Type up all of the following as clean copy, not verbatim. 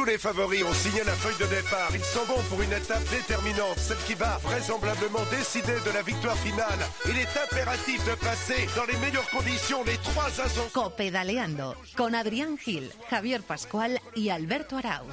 Tous les favoris ont signé la feuille de départ. Ils s'en vont pour une étape déterminante, celle qui va vraisemblablement décider de la victoire finale. Il est impératif de passer dans les meilleures conditions les trois ascensions. Copedaleando, con Adrián Gil, Javier Pascual y Alberto Arau.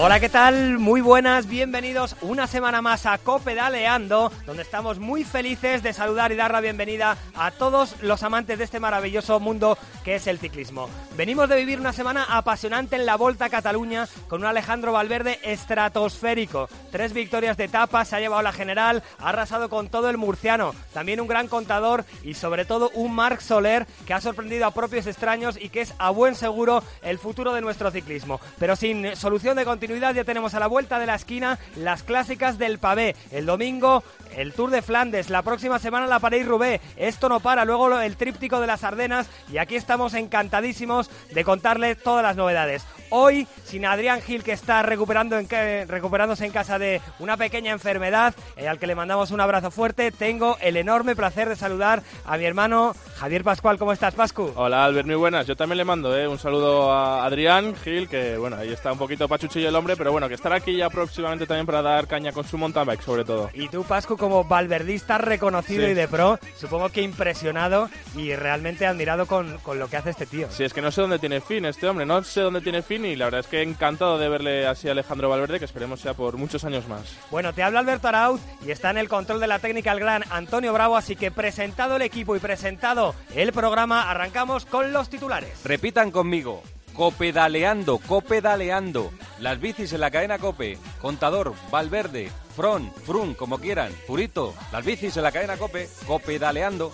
Hola, ¿qué tal? Muy buenas, bienvenidos una semana más a Copedaleando, donde estamos muy felices de saludar y dar la bienvenida a todos los amantes de este maravilloso mundo que es el ciclismo. Venimos de vivir una semana apasionante en la Volta a Cataluña con un Alejandro Valverde estratosférico. 3 victorias de etapa, se ha llevado la general, ha arrasado con todo el murciano, también un gran Contador y sobre todo un Marc Soler que ha sorprendido a propios extraños y que es a buen seguro el futuro de nuestro ciclismo. Pero sin solución de continuidad, ya tenemos a la vuelta de la esquina las clásicas del pavé. El domingo el Tour de Flandes, la próxima semana la París-Roubaix. Esto no para, luego el tríptico de las Ardenas y aquí estamos encantadísimos de contarles todas las novedades. Hoy, sin Adrián Gil, que está recuperándose en casa de una pequeña enfermedad, al que le mandamos un abrazo fuerte, tengo el enorme placer de saludar a mi hermano Javier Pascual. ¿Cómo estás, Pascu? Hola, Albert, muy buenas. Yo también le mando un saludo a Adrián Gil, que bueno, ahí está un poquito pachuchillo el hombre, pero bueno, que estará aquí ya próximamente también para dar caña con su mountain bike, sobre todo. Y tú, Pascu, como valverdista reconocido sí, y de pro, supongo que impresionado y realmente admirado con lo que hace este tío. Sí, es que no sé dónde tiene fin este hombre, no sé dónde tiene fin. Y la verdad es que encantado de verle así a Alejandro Valverde, que esperemos sea por muchos años más. Bueno, te habla Alberto Arauz y está en el control de la técnica el gran Antonio Bravo, así que presentado el equipo y presentado el programa, arrancamos con los titulares. Repitan conmigo, Copedaleando, Copedaleando, las bicis en la cadena Cope, Contador, Valverde, Froome, como quieran, Purito, las bicis en la cadena Cope, Copedaleando.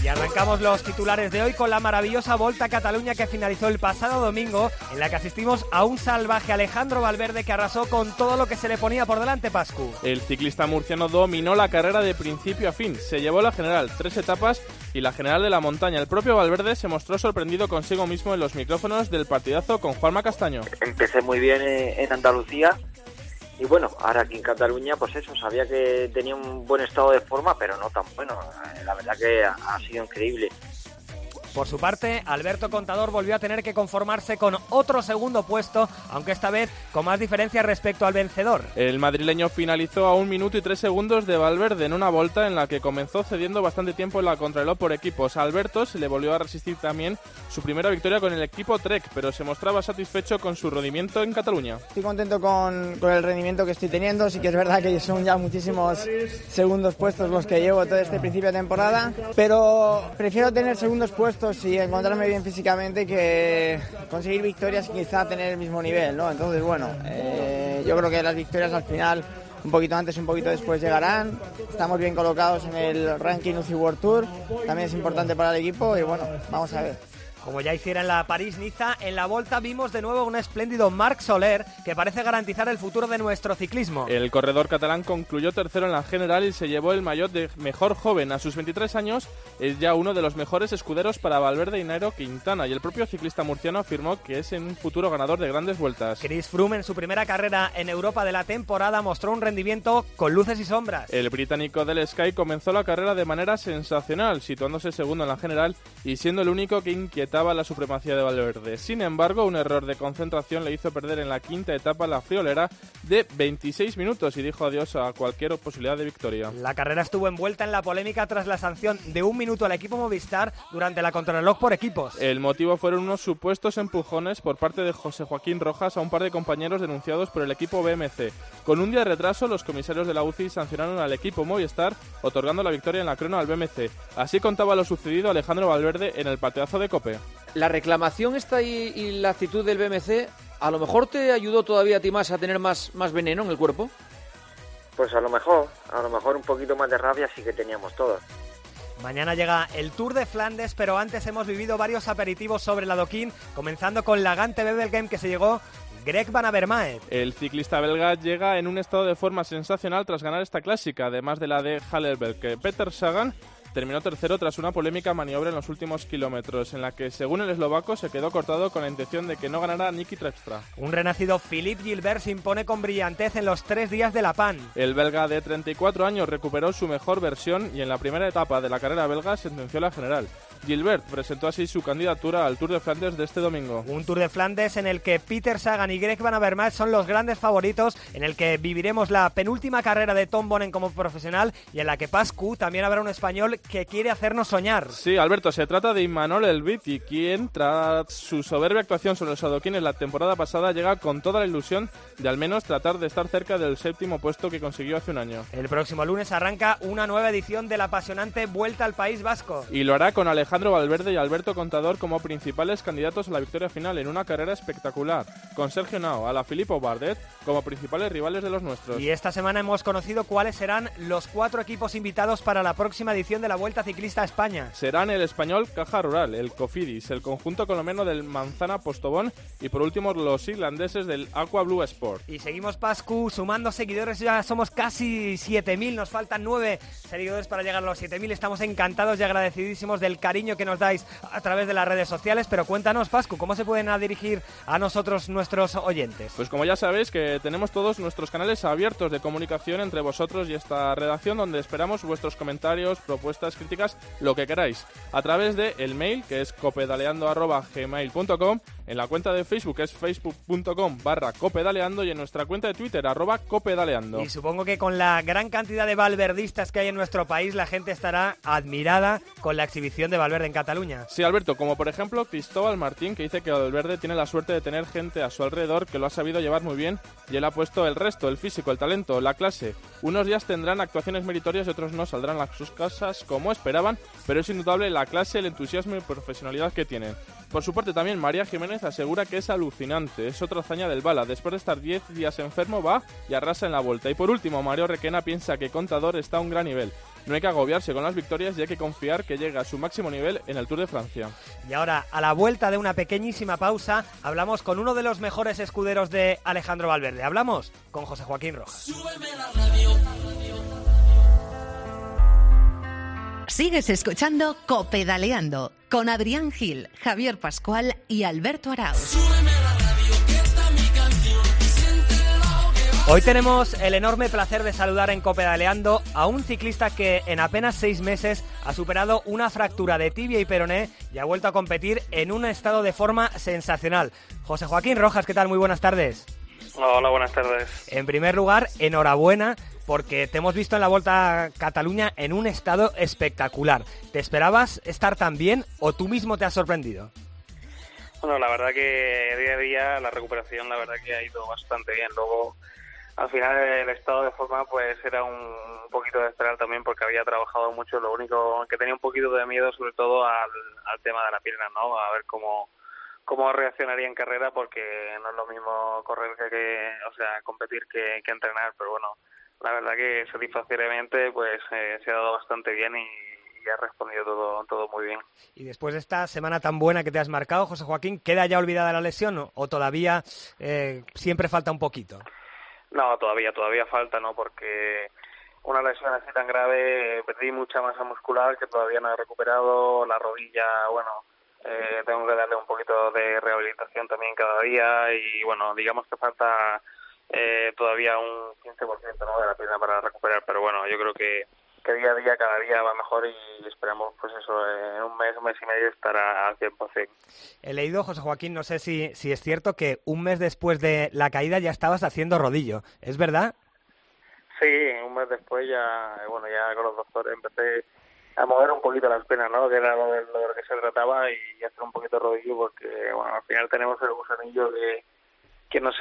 Y arrancamos los titulares de hoy con la maravillosa Volta a Cataluña que finalizó el pasado domingo, en la que asistimos a un salvaje Alejandro Valverde que arrasó con todo lo que se le ponía por delante, Pascu. El ciclista murciano dominó la carrera de principio a fin, se llevó la general, 3 etapas y la general de la montaña. El propio Valverde se mostró sorprendido consigo mismo en los micrófonos del partidazo con Juanma Castaño. Empecé muy bien en Andalucía y bueno, ahora aquí en Cataluña, pues eso, sabía que tenía un buen estado de forma, pero no tan bueno. La verdad que ha sido increíble. Por su parte, Alberto Contador volvió a tener que conformarse con otro segundo puesto, aunque esta vez con más diferencia respecto al vencedor. El madrileño finalizó a 1 minuto y 3 segundos de Valverde en una Volta en la que comenzó cediendo bastante tiempo en la contrarreloj por equipos. A Alberto se le volvió a resistir también su primera victoria con el equipo Trek, pero se mostraba satisfecho con su rendimiento en Cataluña. Estoy contento con el rendimiento que estoy teniendo, sí que es verdad que son ya muchísimos segundos puestos los que llevo todo este principio de temporada, pero prefiero tener segundos puestos y encontrarme bien físicamente que conseguir victorias y quizá tener el mismo nivel, ¿no? Entonces, bueno, yo creo que las victorias al final, un poquito antes y un poquito después llegarán. Estamos bien colocados en el ranking UCI World Tour, también es importante para el equipo y bueno, vamos a ver. Como ya hiciera en la París-Niza, en la Volta vimos de nuevo un espléndido Marc Soler que parece garantizar el futuro de nuestro ciclismo. El corredor catalán concluyó tercero en la general y se llevó el maillot de mejor joven. A sus 23 años es ya uno de los mejores escuderos para Valverde y Nairo Quintana y el propio ciclista murciano afirmó que es un futuro ganador de grandes vueltas. Chris Froome en su primera carrera en Europa de la temporada mostró un rendimiento con luces y sombras. El británico del Sky comenzó la carrera de manera sensacional, situándose segundo en la general y siendo el único que inquietaba la supremacía de Valverde. Sin embargo, un error de concentración le hizo perder en la quinta etapa la friolera de 26 minutos y dijo adiós a cualquier posibilidad de victoria. La carrera estuvo envuelta en la polémica tras la sanción de 1 minuto al equipo Movistar durante la contrarreloj por equipos. El motivo fueron unos supuestos empujones por parte de José Joaquín Rojas a un par de compañeros denunciados por el equipo BMC. Con un día de retraso, los comisarios de la UCI sancionaron al equipo Movistar, otorgando la victoria en la crono al BMC. Así contaba lo sucedido Alejandro Valverde en el pateazo de Cope. La reclamación esta y la actitud del BMC, ¿a lo mejor te ayudó todavía a ti más a tener más veneno en el cuerpo? Pues a lo mejor un poquito más de rabia sí que teníamos todos. Mañana llega el Tour de Flandes, pero antes hemos vivido varios aperitivos sobre el adoquín, comenzando con la Gante-Wevelgem que se llegó Greg Van Avermaet. El ciclista belga llega en un estado de forma sensacional tras ganar esta clásica, además de la de Heidelberg. Peter Sagan terminó tercero tras una polémica maniobra en los últimos kilómetros, en la que, según el eslovaco, se quedó cortado con la intención de que no ganara Niki Terpstra. Un renacido Philippe Gilbert se impone con brillantez en los 3 días de La Pan. El belga de 34 años recuperó su mejor versión y en la primera etapa de la carrera belga sentenció la general. Gilbert presentó así su candidatura al Tour de Flandes de este domingo. Un Tour de Flandes en el que Peter Sagan y Greg Van Avermaet son los grandes favoritos, en el que viviremos la penúltima carrera de Tom Boonen como profesional y en la que Pascu también habrá un español que quiere hacernos soñar. Sí, Alberto, se trata de Imanol Erviti, quien tras su soberbia actuación sobre los adoquines la temporada pasada llega con toda la ilusión de al menos tratar de estar cerca del 7º puesto que consiguió hace un año. El próximo lunes arranca una nueva edición de la apasionante Vuelta al País Vasco. Y lo hará con Alejandro Valverde y Alberto Contador como principales candidatos a la victoria final en una carrera espectacular, con Sergio Henao, Alaphilippe, Bardet como principales rivales de los nuestros. Y esta semana hemos conocido cuáles serán los 4 equipos invitados para la próxima edición de la Vuelta Ciclista a España. Serán el Español Caja Rural, el Cofidis, el conjunto colombiano del Manzana Postobón y por último los irlandeses del Aqua Blue Sport. Y seguimos, Pascu, sumando seguidores, ya somos casi 7.000, nos faltan 9 seguidores para llegar a los 7.000, estamos encantados y agradecidísimos del cariño que nos dais a través de las redes sociales, pero cuéntanos, Pascu, ¿cómo se pueden dirigir a nosotros nuestros oyentes? Pues como ya sabéis que tenemos todos nuestros canales abiertos de comunicación entre vosotros y esta redacción, donde esperamos vuestros comentarios, propuestas, críticas, lo que queráis, a través de el mail, que es copedaleando@gmail.com, en la cuenta de Facebook, que es facebook.com/copedaleando, y en nuestra cuenta de Twitter, @copedaleando. Y supongo que con la gran cantidad de valverdistas que hay en nuestro país, la gente estará admirada con la exhibición de Valverde en Cataluña. Sí, Alberto, como por ejemplo Cristóbal Martín, que dice que Valverde tiene la suerte de tener gente a su alrededor que lo ha sabido llevar muy bien, y él ha puesto el resto, el físico, el talento, la clase. Unos días tendrán actuaciones meritorias y otros no saldrán a sus casas como esperaban, pero es indudable la clase, el entusiasmo y profesionalidad que tienen. Por su parte también María Jiménez asegura que es alucinante, es otra hazaña del bala, después de estar 10 días enfermo va y arrasa en la Vuelta. Y por último Mario Requena piensa que Contador está a un gran nivel. No hay que agobiarse con las victorias y hay que confiar que llega a su máximo nivel en el Tour de Francia. Y ahora, a la vuelta de una pequeñísima pausa, hablamos con uno de los mejores escuderos de Alejandro Valverde. Hablamos con José Joaquín Rojas. Súbeme la radio. Sigues escuchando Copedaleando con Adrián Gil, Javier Pascual y Alberto Arauz. Hoy tenemos el enorme placer de saludar en Copedaleando a un ciclista que en apenas 6 meses ha superado una fractura de tibia y peroné y ha vuelto a competir en un estado de forma sensacional. José Joaquín Rojas, ¿qué tal? Muy buenas tardes. Hola, buenas tardes. En primer lugar, enhorabuena, porque te hemos visto en la Volta a Cataluña en un estado espectacular. ¿Te esperabas estar tan bien o tú mismo te has sorprendido? Bueno, la verdad que día a día la recuperación, la verdad que ha ido bastante bien. Luego, al final el estado de forma pues era un poquito de esperar también porque había trabajado mucho. Lo único que tenía un poquito de miedo sobre todo al tema de la pierna, ¿no? A ver cómo reaccionaría en carrera, porque no es lo mismo correr que competir que entrenar. Pero bueno, la verdad que satisfactoriamente pues se ha dado bastante bien y ha respondido todo muy bien. Y después de esta semana tan buena que te has marcado, José Joaquín, ¿queda ya olvidada la lesión o todavía siempre falta un poquito? No, todavía falta, ¿no? Porque una lesión así tan grave, perdí mucha masa muscular que todavía no he recuperado, la rodilla, bueno, tengo que darle un poquito de rehabilitación también cada día y, bueno, digamos que falta todavía un 15%, ¿no?, de la pierna para recuperar, pero bueno, yo creo que día a día, cada día va mejor y esperamos, pues eso, en un mes y medio estará al 100%. He leído, José Joaquín, no sé si es cierto, que un mes después de la caída ya estabas haciendo rodillo, ¿es verdad? Sí, un mes después ya con los doctores empecé a mover un poquito las piernas, ¿no?, que era lo que se trataba, y hacer un poquito de rodillo porque, bueno, al final tenemos el gusanillo que no nos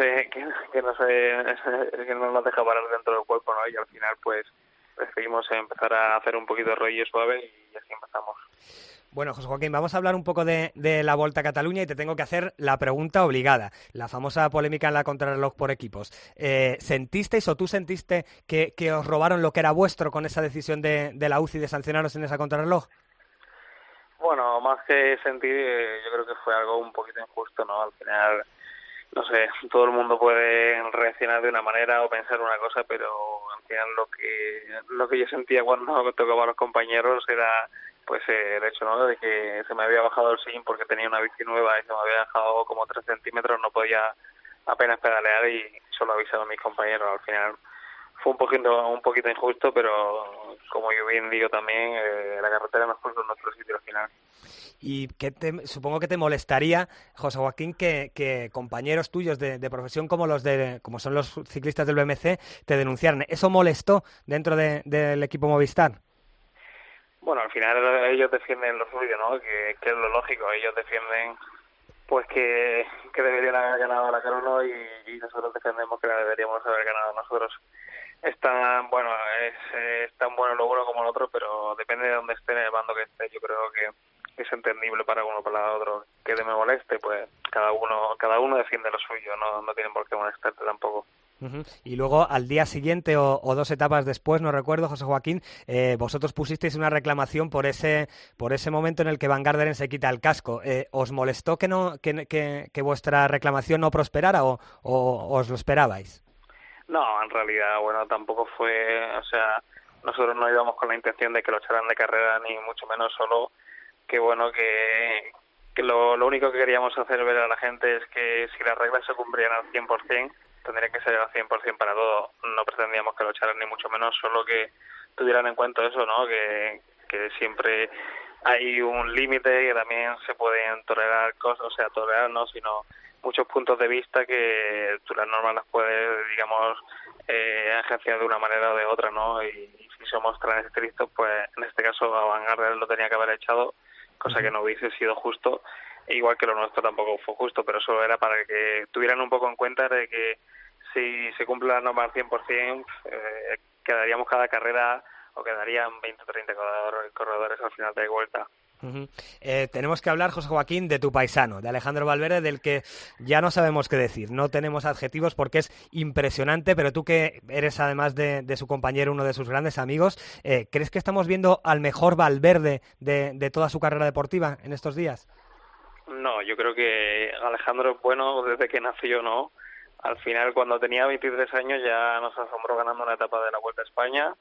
deja parar dentro del cuerpo, ¿no?, y al final, pues, decidimos empezar a hacer un poquito de rollo suave y así empezamos. Bueno, José Joaquín, vamos a hablar un poco de la Volta a Cataluña y te tengo que hacer la pregunta obligada, la famosa polémica en la contrarreloj por equipos. ¿Sentisteis o tú sentiste que os robaron lo que era vuestro con esa decisión de la UCI de sancionaros en esa contrarreloj? Bueno, más que sentir, yo creo que fue algo un poquito injusto, ¿no? Al final no sé, todo el mundo puede reaccionar de una manera o pensar una cosa, pero al final lo que yo sentía cuando tocaba a los compañeros era pues el hecho, ¿no?, de que se me había bajado el sillín porque tenía una bici nueva y se me había bajado como 3 centímetros, no podía apenas pedalear y solo avisado a mis compañeros. Al final fue un poquito injusto, pero como yo bien digo también, la carretera nos puso en nuestro sitio al final. Y supongo que te molestaría, José Joaquín, que compañeros tuyos de profesión como son los ciclistas del BMC te denunciaran. ¿Eso molestó dentro del equipo Movistar? Bueno, al final ellos defienden lo suyo, ¿no? Que es lo lógico. Ellos defienden pues que deberían haber ganado la Caruno y nosotros defendemos que la deberíamos haber ganado nosotros. Es tan bueno lo uno como el otro, pero depende de dónde esté, en el bando que esté. Yo creo que es entendible para uno o para el otro. Que me moleste, pues cada uno defiende lo suyo, no tienen por qué molestarte tampoco. Uh-huh. Y luego al día siguiente o 2 etapas después, no recuerdo, José Joaquín, vosotros pusisteis una reclamación por ese momento en el que Van Garderen se quita el casco. ¿Os molestó que vuestra reclamación no prosperara o os lo esperabais? No, en realidad, tampoco fue, nosotros no íbamos con la intención de que lo echaran de carrera, ni mucho menos, solo que lo único que queríamos hacer ver a la gente es que si las reglas se cumplían al 100%, tendría que ser al 100% para todo. No pretendíamos que lo echaran ni mucho menos, solo que tuvieran en cuenta eso, ¿no? Que siempre hay un límite, que también se pueden tolerar cosas, tolerar no, sino muchos puntos de vista que tú las normas las puedes, digamos, agenciar de una manera o de otra, ¿no? Y si somos tan estrictos, pues en este caso a Van Garderen lo tenía que haber echado, cosa que no hubiese sido justo, igual que lo nuestro tampoco fue justo, pero solo era para que tuvieran un poco en cuenta de que si se cumple la norma al 100%, quedaríamos cada carrera o quedarían 20 o 30 corredores al final de vuelta. Uh-huh. Tenemos que hablar, José Joaquín, de tu paisano, de Alejandro Valverde, del que ya no sabemos qué decir, no tenemos adjetivos porque es impresionante, pero tú que eres además de su compañero uno de sus grandes amigos, ¿crees que estamos viendo al mejor Valverde de toda su carrera deportiva en estos días? No, yo creo que Alejandro es bueno desde que nació, ¿no? Al final, cuando tenía 23 años ya nos asombró ganando una etapa de la Vuelta a España,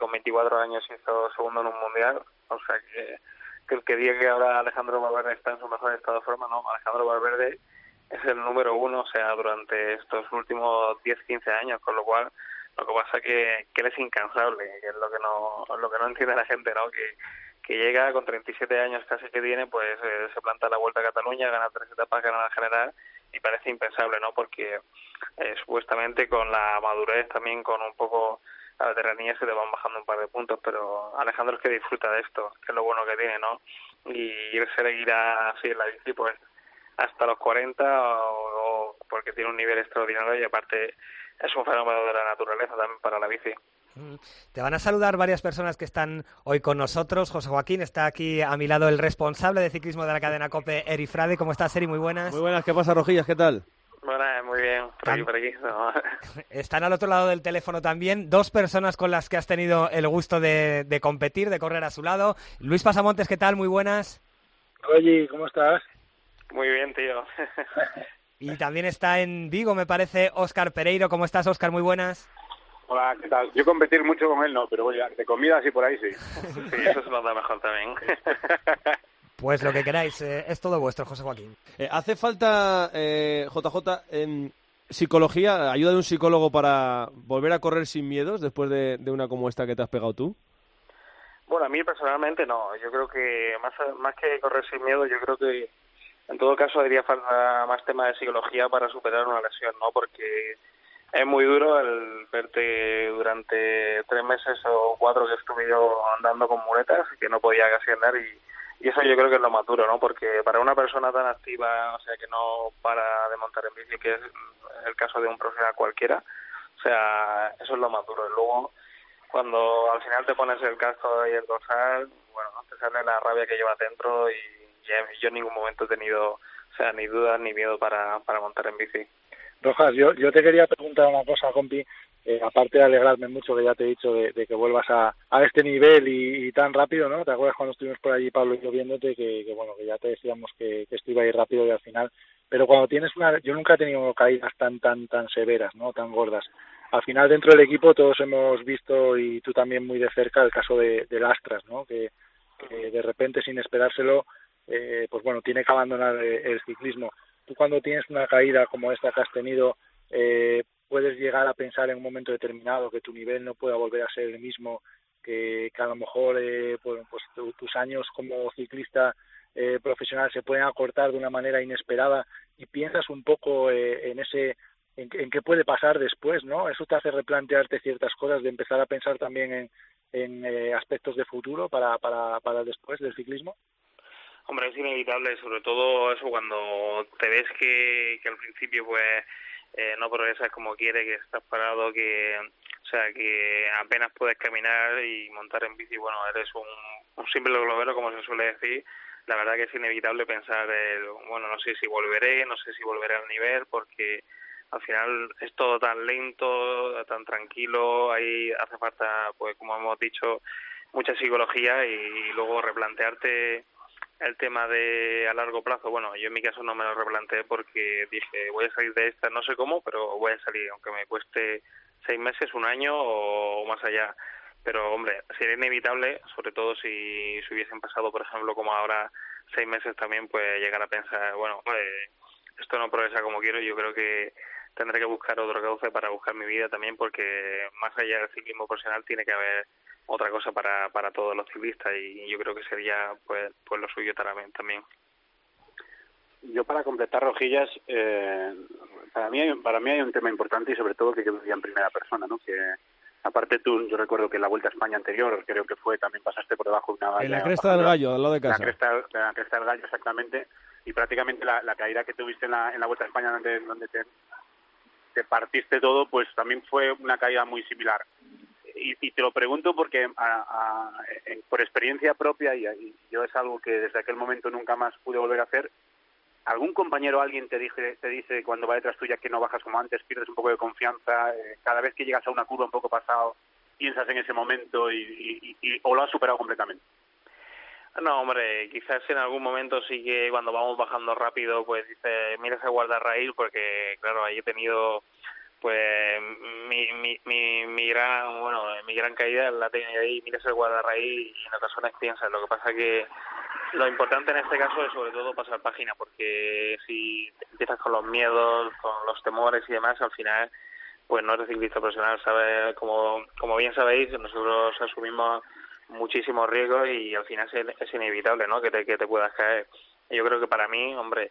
con 24 años hizo segundo en un mundial, o sea que el que diga que ahora Alejandro Valverde está en su mejor estado de forma, no, Alejandro Valverde es el número uno, durante estos últimos 10-15 años, con lo cual lo que pasa que él es incansable, que es lo que no entiende la gente, ¿no? Que llega con 37 años casi que tiene, pues se planta la Vuelta a Cataluña, gana 3 etapas, gana la general, y parece impensable, ¿no? Porque supuestamente con la madurez también, con un poco la veteranía se te van bajando un par de puntos, pero Alejandro es que disfruta de esto, que es lo bueno que tiene, ¿no? Y él seguirá así en la bici pues hasta los 40 o porque tiene un nivel extraordinario y aparte es un fenómeno de la naturaleza también para la bici. Te van a saludar varias personas que están hoy con nosotros. José Joaquín, está aquí a mi lado el responsable de ciclismo de la cadena COPE, Heri Frade. ¿Cómo estás, Heri? Muy buenas. Muy buenas, ¿qué pasa, Rojillas? ¿Qué tal? Buenas, muy bien, por aquí. No. Están al otro lado del teléfono también dos personas con las que has tenido el gusto de competir, de correr a su lado. Luis Pasamontes, ¿qué tal? Muy buenas. Oye, ¿cómo estás? Muy bien, tío. Y también está en Vigo, me parece, Óscar Pereiro. ¿Cómo estás, Óscar? Muy buenas. Hola, ¿qué tal? Yo competir mucho con él no, pero voy a de comidas y por ahí sí. Sí, eso se manda mejor también. Pues lo que queráis, es todo vuestro, José Joaquín. ¿Hace falta, JJ, en psicología, ayuda de un psicólogo para volver a correr sin miedos después de una como esta que te has pegado tú? Bueno, a mí personalmente no. Yo creo que más que correr sin miedo, yo creo que en todo caso haría falta más tema de psicología para superar una lesión, ¿no? Porque es muy duro el verte durante 3 meses o 4 que estuve yo andando con muletas, que no podía casi andar, y eso yo creo que es lo más duro, ¿no? Porque para una persona tan activa, que no para de montar en bici, que es el caso de un profesional cualquiera, eso es lo más duro. Y luego, cuando al final te pones el casco y el dorsal, te sale la rabia que llevas dentro, y yo en ningún momento he tenido, ni dudas ni miedo para montar en bici. Rojas, yo te quería preguntar una cosa, compi, aparte de alegrarme mucho que ya te he dicho de que vuelvas a este nivel y tan rápido, ¿no? ¿Te acuerdas cuando estuvimos por allí, Pablo y yo, viéndote, que ya te decíamos que esto iba a ir rápido y al final Pero cuando tienes una... Yo nunca he tenido caídas tan severas, ¿no? Tan gordas. Al final, dentro del equipo, todos hemos visto, y tú también muy de cerca, el caso de Lastras, ¿no? Que de repente, sin esperárselo, pues bueno, tiene que abandonar el ciclismo. Tú cuando tienes una caída como esta que has tenido, puedes llegar a pensar en un momento determinado que tu nivel no pueda volver a ser el mismo, que a lo mejor pues tus años como ciclista profesional se pueden acortar de una manera inesperada, y piensas un poco en qué puede pasar después, ¿no? Eso te hace replantearte ciertas cosas, de empezar a pensar también en aspectos de futuro para después del ciclismo. Hombre, es inevitable, sobre todo eso cuando te ves que al principio pues no progresas como quieres, que estás parado, que apenas puedes caminar y montar en bici. Bueno, eres un simple globero, como se suele decir. La verdad que es inevitable pensar, no sé si volveré al nivel, porque al final es todo tan lento, tan tranquilo. Ahí hace falta, pues como hemos dicho, mucha psicología y luego replantearte el tema de a largo plazo. Bueno, yo en mi caso no me lo replanteé porque dije, voy a salir de esta, no sé cómo, pero voy a salir, aunque me cueste 6 meses, un año o más allá. Pero, hombre, sería inevitable, sobre todo si hubiesen pasado, por ejemplo, como ahora, 6 meses también, pues llegar a pensar, bueno, esto no progresa como quiero, yo creo que tendré que buscar otro cauce para buscar mi vida también, porque más allá del ciclismo profesional tiene que haber otra cosa para todos los ciclistas, y yo creo que sería pues lo suyo también. Yo, para completar, Rojillas, para mí hay un tema importante, y sobre todo que yo vivía en primera persona, ¿no? Que aparte tú, yo recuerdo que en la Vuelta a España anterior, creo que fue, también pasaste por debajo de una valla. En la Cresta del Gallo, al lado de casa. La Cresta del Gallo, exactamente. Y prácticamente la caída que tuviste en la Vuelta a España, donde te partiste todo, pues también fue una caída muy similar. Y te lo pregunto porque por experiencia propia, y yo es algo que desde aquel momento nunca más pude volver a hacer. ¿Algún compañero o alguien te dice cuando va detrás tuya que no bajas como antes, pierdes un poco de confianza, cada vez que llegas a una curva un poco pasado, piensas en ese momento o lo has superado completamente? No, hombre, quizás en algún momento sí que cuando vamos bajando rápido, pues dices, mira ese guardarraíl, porque claro, ahí he tenido pues mi gran caída, la tenía ahí, mira ese guardarraíl, y en ocasiones piensas, lo que pasa que lo importante en este caso es sobre todo pasar página, porque si empiezas con los miedos, con los temores y demás, al final pues no eres ciclista profesional, ¿sabes? Como bien sabéis, nosotros asumimos muchísimos riesgos y al final es inevitable, ¿no? Que te puedas caer. Yo creo que para mí, hombre,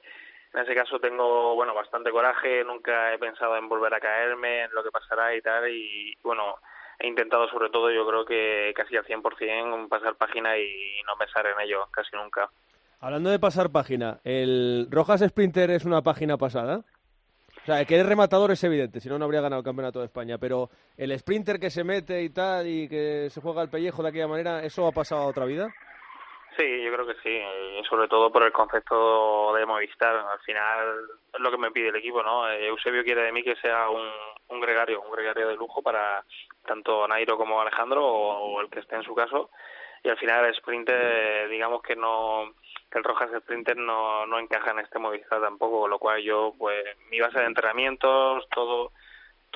en ese caso tengo, bueno, bastante coraje, nunca he pensado en volver a caerme, en lo que pasará y tal, y bueno, he intentado sobre todo, yo creo que casi al 100%, pasar página y no pensar en ello casi nunca. Hablando de pasar página, ¿el Rojas Sprinter es una página pasada? O sea, que eres rematador es evidente, si no, no habría ganado el Campeonato de España, pero el Sprinter que se mete y tal y que se juega el pellejo de aquella manera, ¿eso ha pasado a otra vida? Sí, yo creo que sí, y sobre todo por el concepto de Movistar. Al final es lo que me pide el equipo, ¿no? Eusebio quiere de mí que sea un gregario de lujo para tanto Nairo como Alejandro o el que esté en su caso, y al final el Sprinter, digamos que el Rojas Sprinter no encaja en este Movistar tampoco, lo cual yo, pues mi base de entrenamientos, todo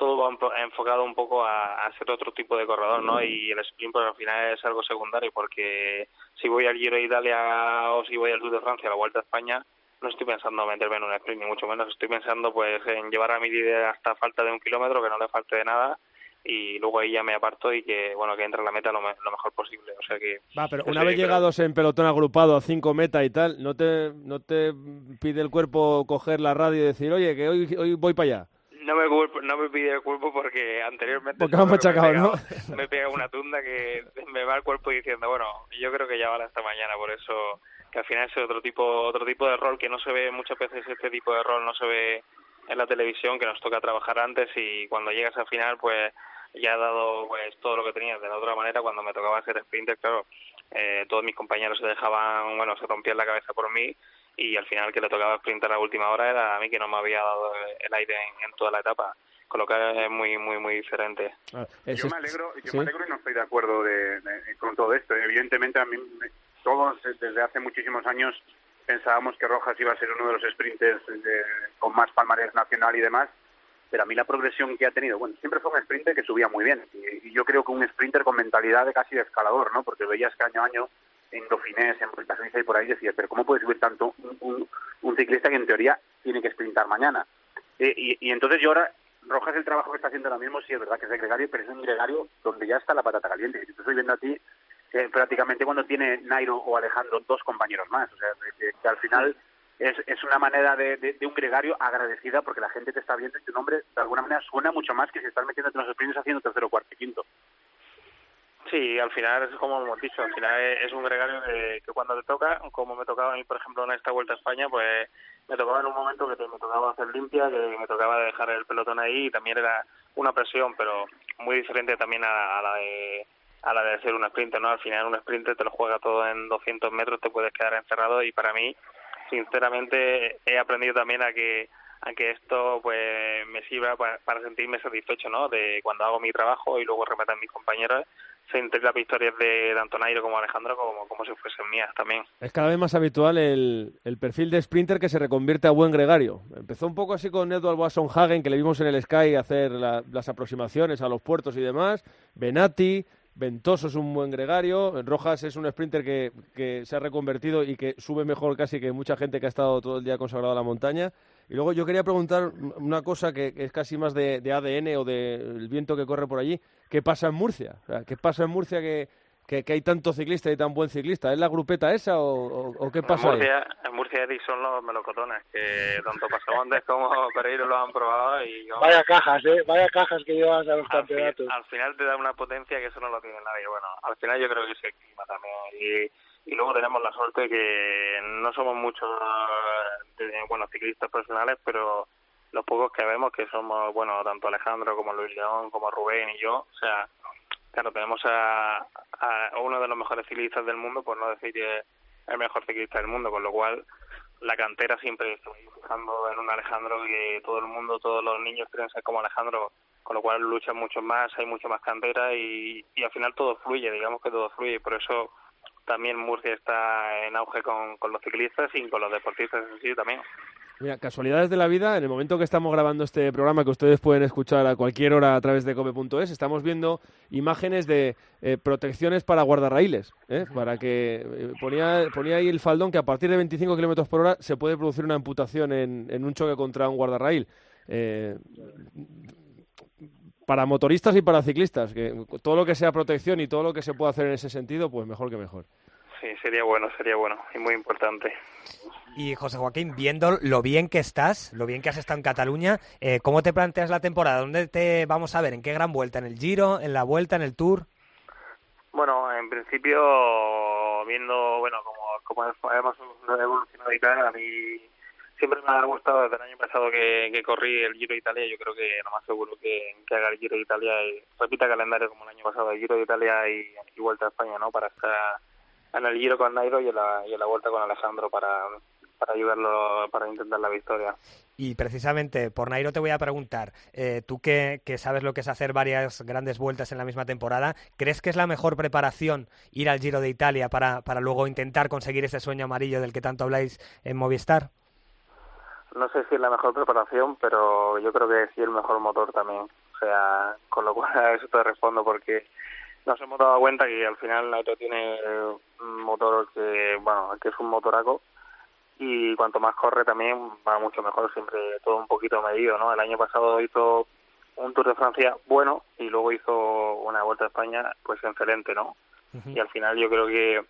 va enfocado un poco a ser otro tipo de corredor, ¿no? Y el sprint, pues al final es algo secundario, porque si voy al Giro de Italia o si voy al Tour de Francia, a la Vuelta a España, no estoy pensando meterme en un sprint, ni mucho menos. Estoy pensando, pues, en llevar a mi líder hasta falta de 1 kilómetro, que no le falte de nada, y luego ahí ya me aparto y que, bueno, que entre a la meta lo mejor posible. O sea que... Va, pero una vez llegados en pelotón agrupado a 5 metas y tal, ¿no te pide el cuerpo coger la radio y decir, oye, que hoy voy para allá? No me pide el cuerpo porque anteriormente... Porque me machacado, ¿no? Me pega una tunda que me va el cuerpo diciendo, bueno, yo creo que ya vale hasta mañana, por eso que al final es otro tipo de rol que no se ve muchas veces, este tipo de rol no se ve en la televisión, que nos toca trabajar antes y cuando llegas al final, pues ya he dado pues todo lo que tenías. De la otra manera, cuando me tocaba hacer sprinter, claro, todos mis compañeros se rompían la cabeza por mí, y al final que le tocaba sprintar a última hora era a mí, que no me había dado el aire en toda la etapa, con lo que es muy muy muy diferente. Yo me alegro y no estoy de acuerdo con todo esto. Evidentemente, a mí todos desde hace muchísimos años pensábamos que Rojas iba a ser uno de los sprinters con más palmarés nacional y demás, pero a mí la progresión que ha tenido, bueno, siempre fue un sprinter que subía muy bien, y yo creo que un sprinter con mentalidad de casi de escalador, ¿no? Porque veías que año a año en Dauphinés, en Vuelta a Suiza y por ahí decías, pero ¿cómo puede subir tanto un ciclista que en teoría tiene que sprintar mañana? Y entonces yo ahora, Rojas, el trabajo que está haciendo ahora mismo, sí es verdad que es el gregario, pero es un gregario donde ya está la patata caliente. Yo te estoy viendo a ti prácticamente cuando tiene Nairo o Alejandro dos compañeros más, o sea, que al final es una manera de un gregario agradecida porque la gente te está viendo y tu nombre de alguna manera suena mucho más que si estás metiéndote en los sprints haciendo tercero, cuarto y quinto. Sí, al final es como hemos dicho, al final es un gregario que cuando te toca, como me tocaba a mí, por ejemplo, en esta Vuelta a España, pues me tocaba en un momento que me tocaba hacer limpia, que me tocaba dejar el pelotón ahí, y también era una presión, pero muy diferente también a la de ser un sprinter, ¿no? Al final un sprinter te lo juega todo en 200 metros, te puedes quedar encerrado, y para mí, sinceramente, he aprendido también a que esto pues me sirva para sentirme satisfecho, ¿no? De cuando hago mi trabajo y luego rematan mis compañeros, sentir las victorias de tanto Nairo como Alejandro como si fuesen mías también. Es cada vez más habitual el perfil de sprinter que se reconvierte a buen gregario. Empezó un poco así con Edward Wasson-Hagen, que le vimos en el Sky hacer las aproximaciones a los puertos y demás. Benati, Ventoso es un buen gregario. Rojas es un sprinter que se ha reconvertido y que sube mejor casi que mucha gente que ha estado todo el día consagrado a la montaña. Y luego yo quería preguntar una cosa que es casi más de ADN o del viento que corre por allí. ¿Qué pasa en Murcia? O sea, ¿qué pasa en Murcia que hay tanto ciclista y tan buen ciclista? ¿Es la grupeta esa o qué pasa ahí? En Murcia, Eric, son los melocotones, que tanto Pasamontes como Pereiro lo han probado. Y yo... Vaya cajas, ¿eh? Vaya cajas que llevas a los campeonatos. Al final te da una potencia que eso no lo tiene nadie. Bueno, al final yo creo que es el clima también. Y luego tenemos la suerte que no somos muchos buenos ciclistas profesionales, pero los pocos que vemos que somos, bueno, tanto Alejandro como Luis León, como Rubén y yo, o sea, claro, tenemos a uno de los mejores ciclistas del mundo, por no decir que es el mejor ciclista del mundo, con lo cual la cantera siempre estoy fijando en un Alejandro que todo el mundo, todos los niños quieren ser como Alejandro, con lo cual luchan mucho más, hay mucho más cantera y al final todo fluye, digamos que todo fluye, y por eso también Murcia está en auge con los ciclistas y con los deportistas en sí también. Mira, casualidades de la vida, en el momento que estamos grabando este programa, que ustedes pueden escuchar a cualquier hora a través de cope.es, estamos viendo imágenes de protecciones para guardarraíles, para que ponía ahí el faldón que a partir de 25 kilómetros por hora se puede producir una amputación en un choque contra un guardarraíl. Para motoristas y para ciclistas, que todo lo que sea protección y todo lo que se pueda hacer en ese sentido, pues mejor que mejor. Sí, sería bueno y muy importante. Y José Joaquín, viendo lo bien que estás, lo bien que has estado en Cataluña, ¿cómo te planteas la temporada? ¿Dónde te vamos a ver? ¿En qué gran vuelta? ¿En el Giro? ¿En la Vuelta? ¿En el Tour? Bueno, en principio, viendo, bueno, como hemos evolucionado y tal, a mí siempre me ha gustado desde el año pasado que corrí el Giro de Italia. Yo creo que lo más seguro que haga el Giro de Italia y repita calendario como el año pasado, el Giro de Italia y Vuelta a España, ¿no? Para estar en el Giro con Nairo y en la Vuelta con Alejandro para ayudarlo, para intentar la victoria. Y precisamente por Nairo te voy a preguntar, tú que sabes lo que es hacer varias grandes vueltas en la misma temporada, ¿crees que es la mejor preparación ir al Giro de Italia para luego intentar conseguir ese sueño amarillo del que tanto habláis en Movistar? No sé si es la mejor preparación, pero yo creo que sí el mejor motor también. O sea, con lo cual a eso te respondo, porque nos hemos dado cuenta que al final Nairo tiene un motor que es un motoraco, y cuanto más corre también va mucho mejor, siempre todo un poquito medido, ¿no? El año pasado hizo un Tour de Francia bueno y luego hizo una Vuelta a España pues excelente, ¿no? Uh-huh. Y al final yo creo que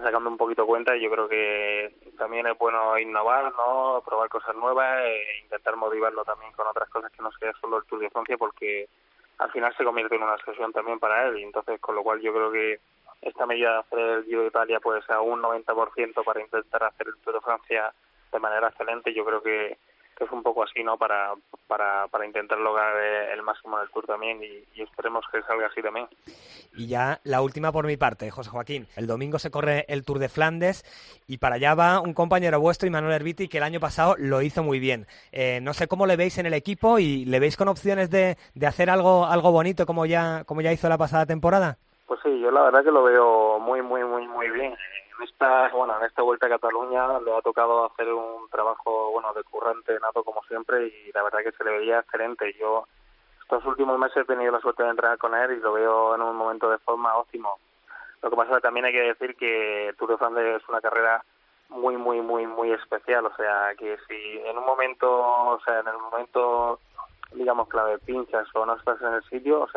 sacando un poquito cuenta, yo creo que también es bueno innovar, ¿no? Probar cosas nuevas e intentar motivarlo también con otras cosas que no sea solo el Tour de Francia, porque al final se convierte en una sesión también para él, y entonces con lo cual yo creo que esta medida de hacer el Giro de Italia pues a un 90% para intentar hacer el Tour de Francia de manera excelente, yo creo que es un poco así, ¿no? Para intentar lograr el máximo del Tour también, y esperemos que salga así también. Y ya la última por mi parte, José Joaquín. El domingo se corre el Tour de Flandes y para allá va un compañero vuestro, Imanol Erviti, que el año pasado lo hizo muy bien. No sé cómo le veis en el equipo y le veis con opciones de hacer algo bonito como ya hizo la pasada temporada. Pues sí, yo la verdad que lo veo muy, muy, muy, muy bien. En esta Vuelta a Cataluña le ha tocado hacer un trabajo de currante nato como siempre, y la verdad que se le veía excelente. Yo estos últimos meses he tenido la suerte de entrenar con él y lo veo en un momento de forma óptimo. Lo que pasa es que también hay que decir que Tour de Flandes es una carrera muy, muy, muy, muy especial. O sea, que si en un momento, digamos, clave, pinchas o no estás en el sitio,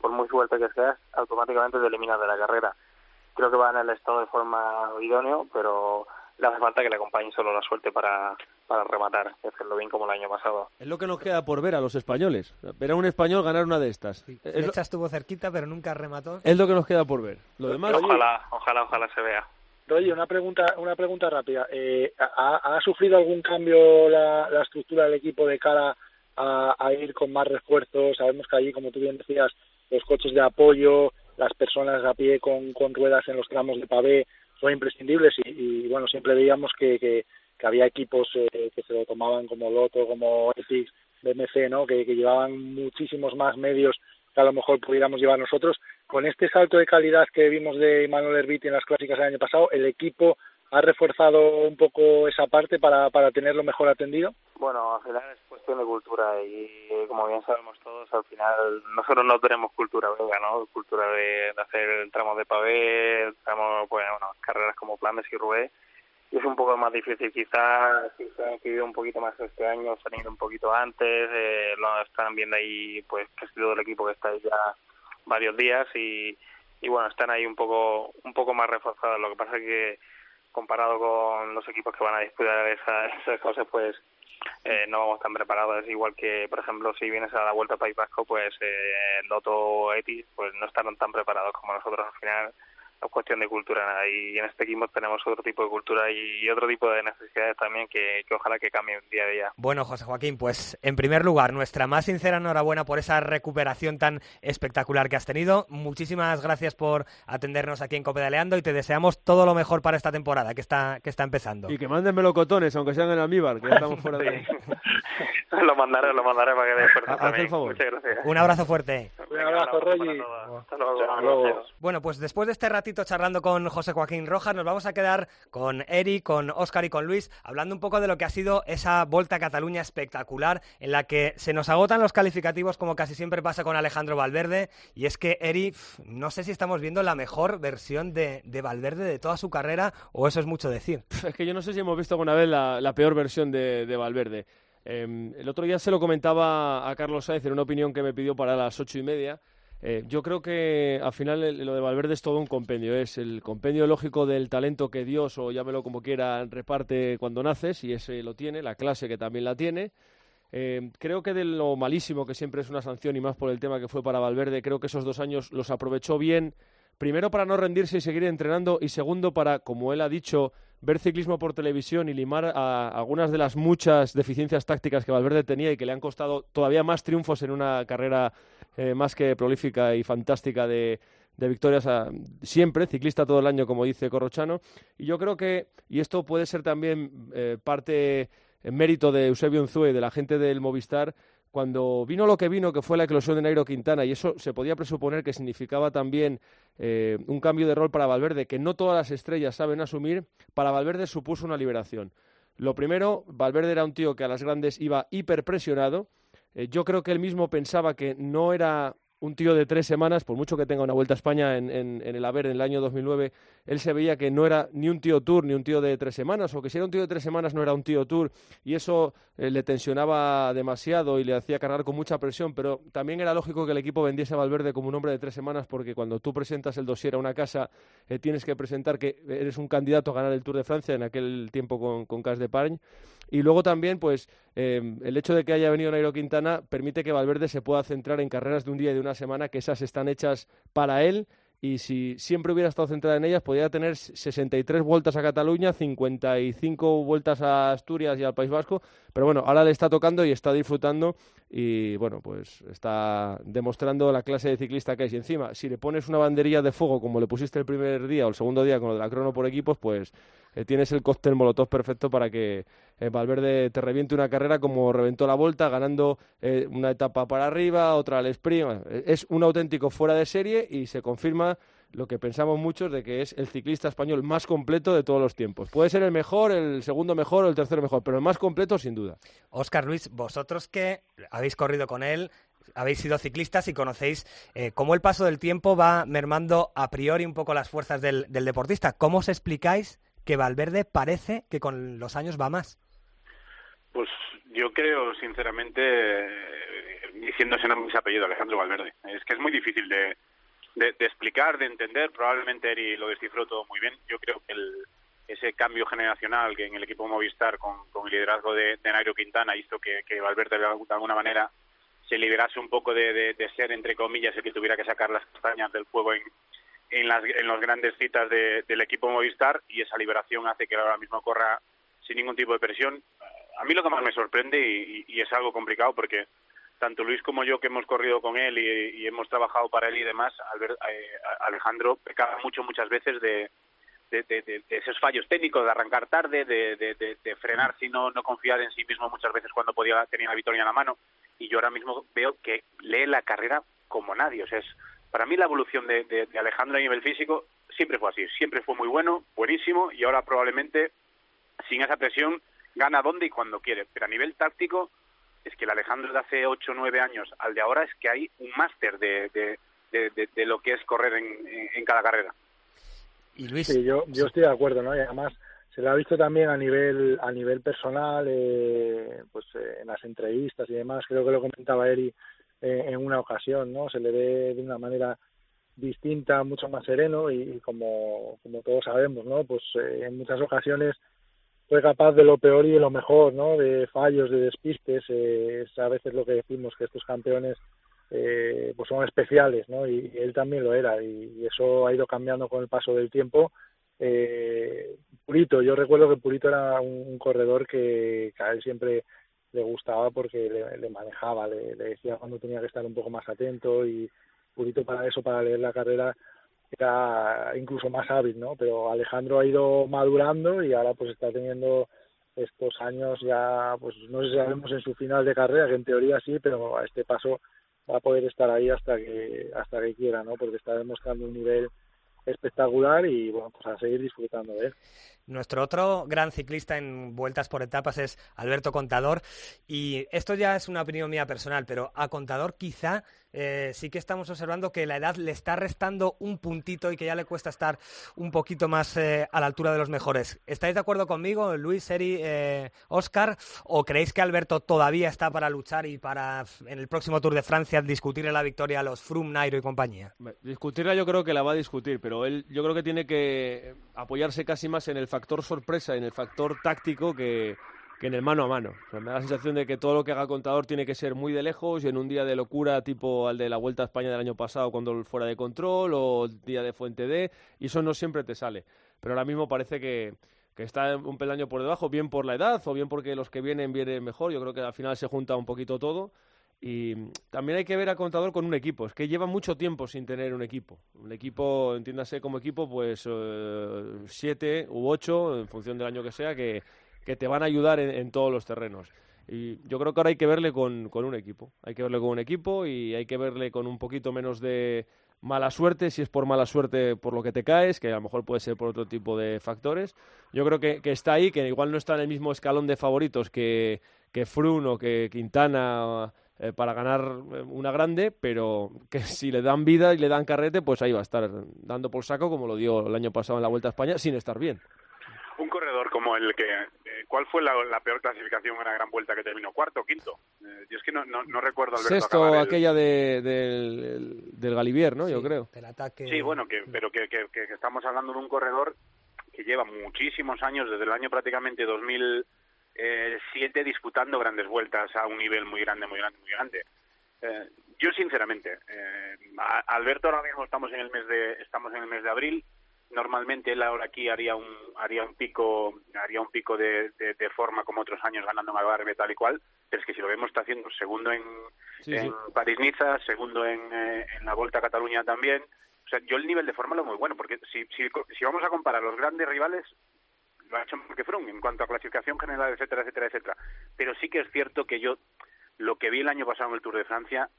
por muy fuerte que seas, automáticamente te eliminas de la carrera. Creo que va en el estado de forma idóneo, pero le hace falta que le acompañe solo la suerte para rematar, y hacerlo bien como el año pasado. Es lo que nos queda por ver a los españoles. Ver a un español ganar una de estas. Sí. Esta estuvo cerquita, pero nunca remató. Es lo que nos queda por ver. Lo demás, ojalá se vea. Oye, una pregunta rápida. ¿Ha sufrido algún cambio la estructura del equipo de cara a ir con más refuerzos? Sabemos que allí, como tú bien decías, los coches de apoyo, las personas a pie con ruedas en los tramos de pavé son imprescindibles y bueno, siempre veíamos que había equipos que se lo tomaban como Lotto, como Etix, BMC, ¿no? Que llevaban muchísimos más medios que a lo mejor pudiéramos llevar nosotros. Con este salto de calidad que vimos de Imanol Erviti en las clásicas el año pasado, ¿el equipo ha reforzado un poco esa parte para tenerlo mejor atendido? Bueno, al final es cuestión de cultura y como bien sabemos todos, al final nosotros no tenemos cultura belga, ¿no? Cultura de hacer tramos de pavé, tramos, carreras como Flandes y Roubaix, y es un poco más difícil quizás, si se han vivido un poquito más este año, se han ido un poquito antes, lo están viendo ahí, pues casi todo el equipo que está ahí ya varios días y bueno, están ahí un poco más reforzados. Lo que pasa es que comparado con los equipos que van a disputar esas cosas, pues no vamos tan preparados. Es igual que, por ejemplo, si vienes a la Vuelta a País Vasco, pues Lotto, Etis, pues no están tan preparados como nosotros. Al final es cuestión de cultura, nada. Y en este equipo tenemos otro tipo de cultura y otro tipo de necesidades también que ojalá que cambien día a día. Bueno, José Joaquín, pues en primer lugar, nuestra más sincera enhorabuena por esa recuperación tan espectacular que has tenido. Muchísimas gracias por atendernos aquí en Copedaleando y te deseamos todo lo mejor para esta temporada que está empezando. Y que manden melocotones, aunque sean en almíbar, que ya estamos fuera de... Lo mandaré para que despertemos también. Muchas gracias. Un abrazo fuerte. Un abrazo, Rogi. Hasta luego. Bueno, pues después de este ratito charlando con José Joaquín Rojas, nos vamos a quedar con Heri, con Óscar y con Luis, hablando un poco de lo que ha sido esa Volta a Cataluña espectacular, en la que se nos agotan los calificativos, como casi siempre pasa con Alejandro Valverde, y es que Heri, no sé si estamos viendo la mejor versión de Valverde de toda su carrera, o eso es mucho decir. Es que yo no sé si hemos visto alguna vez la peor versión de Valverde. El otro día se lo comentaba a Carlos Sáenz en una opinión que me pidió para las 8:30. Yo creo que al final lo de Valverde es todo un compendio, es el compendio lógico del talento que Dios, o llámelo como quiera, reparte cuando naces, y ese lo tiene, la clase que también la tiene. Creo que de lo malísimo, que siempre es una sanción y más por el tema que fue para Valverde, creo que esos 2 años los aprovechó bien, primero para no rendirse y seguir entrenando, y segundo para, como él ha dicho, ver ciclismo por televisión y limar a algunas de las muchas deficiencias tácticas que Valverde tenía y que le han costado todavía más triunfos en una carrera más que prolífica y fantástica de victorias siempre, ciclista todo el año, como dice Corrochano. Y yo creo que, y esto puede ser también parte en mérito de Eusebio Unzué y de la gente del Movistar, cuando vino lo que vino, que fue la eclosión de Nairo Quintana, y eso se podía presuponer que significaba también un cambio de rol para Valverde, que no todas las estrellas saben asumir, para Valverde supuso una liberación. Lo primero, Valverde era un tío que a las grandes iba hiperpresionado. Yo creo que él mismo pensaba que no era un tío de 3 semanas, por mucho que tenga una Vuelta a España en el haber en el año 2009, él se veía que no era ni un tío Tour ni un tío de 3 semanas, o que si era un tío de 3 semanas no era un tío Tour, y eso le tensionaba demasiado y le hacía cargar con mucha presión, pero también era lógico que el equipo vendiese a Valverde como un hombre de 3 semanas, porque cuando tú presentas el dossier a una casa, tienes que presentar que eres un candidato a ganar el Tour de Francia, en aquel tiempo con Cas de Parny. Y luego también, pues, el hecho de que haya venido Nairo Quintana permite que Valverde se pueda centrar en carreras de un día y de una semana, que esas están hechas para él, y si siempre hubiera estado centrado en ellas, podría tener 63 vueltas a Cataluña, 55 vueltas a Asturias y al País Vasco, pero bueno, ahora le está tocando y está disfrutando, y bueno, pues está demostrando la clase de ciclista que es. Y encima, si le pones una banderilla de fuego, como le pusiste el primer día o el segundo día con lo de la crono por equipos, pues tienes el cóctel molotov perfecto para que Valverde te reviente una carrera como reventó la Volta, ganando una etapa para arriba, otra al sprint. Es un auténtico fuera de serie y se confirma lo que pensamos muchos de que es el ciclista español más completo de todos los tiempos. Puede ser el mejor, el segundo mejor o el tercero mejor, pero el más completo sin duda. Óscar, Luis, vosotros que habéis corrido con él, habéis sido ciclistas y conocéis cómo el paso del tiempo va mermando a priori un poco las fuerzas del deportista. ¿Cómo os explicáis que Valverde parece que con los años va más? Pues yo creo, sinceramente, diciéndose mis apellidos, Alejandro Valverde. Es que es muy difícil de explicar, de entender. Probablemente Heri lo descifró todo muy bien. Yo creo que ese cambio generacional que en el equipo Movistar, con el liderazgo de Nairo Quintana, hizo que Valverde de alguna manera se liberase un poco de ser, entre comillas, el que tuviera que sacar las castañas del fuego en las grandes citas del equipo Movistar, y esa liberación hace que ahora mismo corra sin ningún tipo de presión. A mí lo que más me sorprende, y es algo complicado porque tanto Luis como yo, que hemos corrido con él y hemos trabajado para él y demás, Alejandro pecaba muchas veces de esos fallos técnicos, de arrancar tarde, de frenar si no confiar en sí mismo muchas veces cuando podía tener la victoria en la mano. Y yo ahora mismo veo que lee la carrera como nadie. O sea, para mí la evolución de Alejandro a nivel físico siempre fue así. Siempre fue muy bueno, buenísimo, y ahora probablemente sin esa presión gana donde y cuando quiere. Pero a nivel táctico, es que el Alejandro de hace 8 o 9 años al de ahora es que hay un máster de lo que es correr en cada carrera. Y Luis, sí, yo estoy de acuerdo, ¿no? Y además se lo ha visto también a nivel personal, pues en las entrevistas y demás. Creo que lo comentaba Heri en una ocasión, ¿no? Se le ve de una manera distinta, mucho más sereno y como todos sabemos, ¿no? Pues en muchas ocasiones fue capaz de lo peor y de lo mejor, ¿no? De fallos, de despistes. Es a veces lo que decimos, que estos campeones pues son especiales, ¿no? Y él también lo era, y eso ha ido cambiando con el paso del tiempo. Purito, yo recuerdo que Purito era un corredor que a él siempre le gustaba porque le manejaba, le decía cuando tenía que estar un poco más atento, y Purito para eso, para leer la carrera, era incluso más hábil, ¿no? Pero Alejandro ha ido madurando y ahora pues está teniendo estos años ya, pues no sé si sabemos en su final de carrera, que en teoría sí, pero a este paso va a poder estar ahí hasta que quiera, ¿no? Porque está demostrando un nivel espectacular y bueno, pues a seguir disfrutando de él. Nuestro otro gran ciclista en vueltas por etapas es Alberto Contador, y esto ya es una opinión mía personal, pero a Contador quizá sí que estamos observando que la edad le está restando un puntito y que ya le cuesta estar un poquito más a la altura de los mejores. ¿Estáis de acuerdo conmigo, Luis, Heri, Óscar, o creéis que Alberto todavía está para luchar y para en el próximo Tour de Francia discutirle la victoria a los Froome, Nairo y compañía? Discutirla yo creo que la va a discutir, pero él yo creo que tiene que apoyarse casi más en el factor sorpresa, en el factor táctico, que en el mano a mano. O sea, me da la sensación de que todo lo que haga Contador tiene que ser muy de lejos y en un día de locura tipo al de la Vuelta a España del año pasado cuando fuera de control, o el día de Fuente D, y eso no siempre te sale. Pero ahora mismo parece que está un peldaño por debajo, bien por la edad o bien porque los que vienen mejor. Yo creo que al final se junta un poquito todo. Y también hay que ver a Contador con un equipo. Es que lleva mucho tiempo sin tener un equipo. Un equipo, entiéndase como equipo, pues 7 u 8, en función del año que sea, que te van a ayudar en todos los terrenos. Y yo creo que ahora hay que verle con un equipo. Hay que verle con un equipo y hay que verle con un poquito menos de mala suerte, si es por mala suerte por lo que te caes, que a lo mejor puede ser por otro tipo de factores. Yo creo que está ahí, que igual no está en el mismo escalón de favoritos que Froome o que Quintana, para ganar una grande, pero que si le dan vida y le dan carrete, pues ahí va a estar dando por saco como lo dio el año pasado en la Vuelta a España, sin estar bien. Un corredor como el que... ¿Cuál fue la peor clasificación en la Gran Vuelta que terminó? ¿Cuarto o quinto? Yo es que no recuerdo, Alberto. Sexto, aquella del Galibier, ¿no? Sí, yo creo. Del ataque... Sí, bueno, pero que estamos hablando de un corredor que lleva muchísimos años, desde el año prácticamente 2000... 7 disputando grandes vueltas a un nivel muy grande, muy grande, muy grande. Yo sinceramente, Alberto ahora mismo estamos en el mes de abril. Normalmente él ahora aquí haría un pico de forma como otros años, ganando en Algarve tal y cual. Pero es que si lo vemos, está haciendo segundo en París-Niza, segundo en la Volta a Cataluña también. O sea, yo el nivel de forma lo muy bueno, porque si vamos a comparar los grandes rivales, lo ha hecho porque Froome en cuanto a clasificación general, etcétera, etcétera, etcétera. Pero sí que es cierto que yo lo que vi el año pasado en el Tour de Francia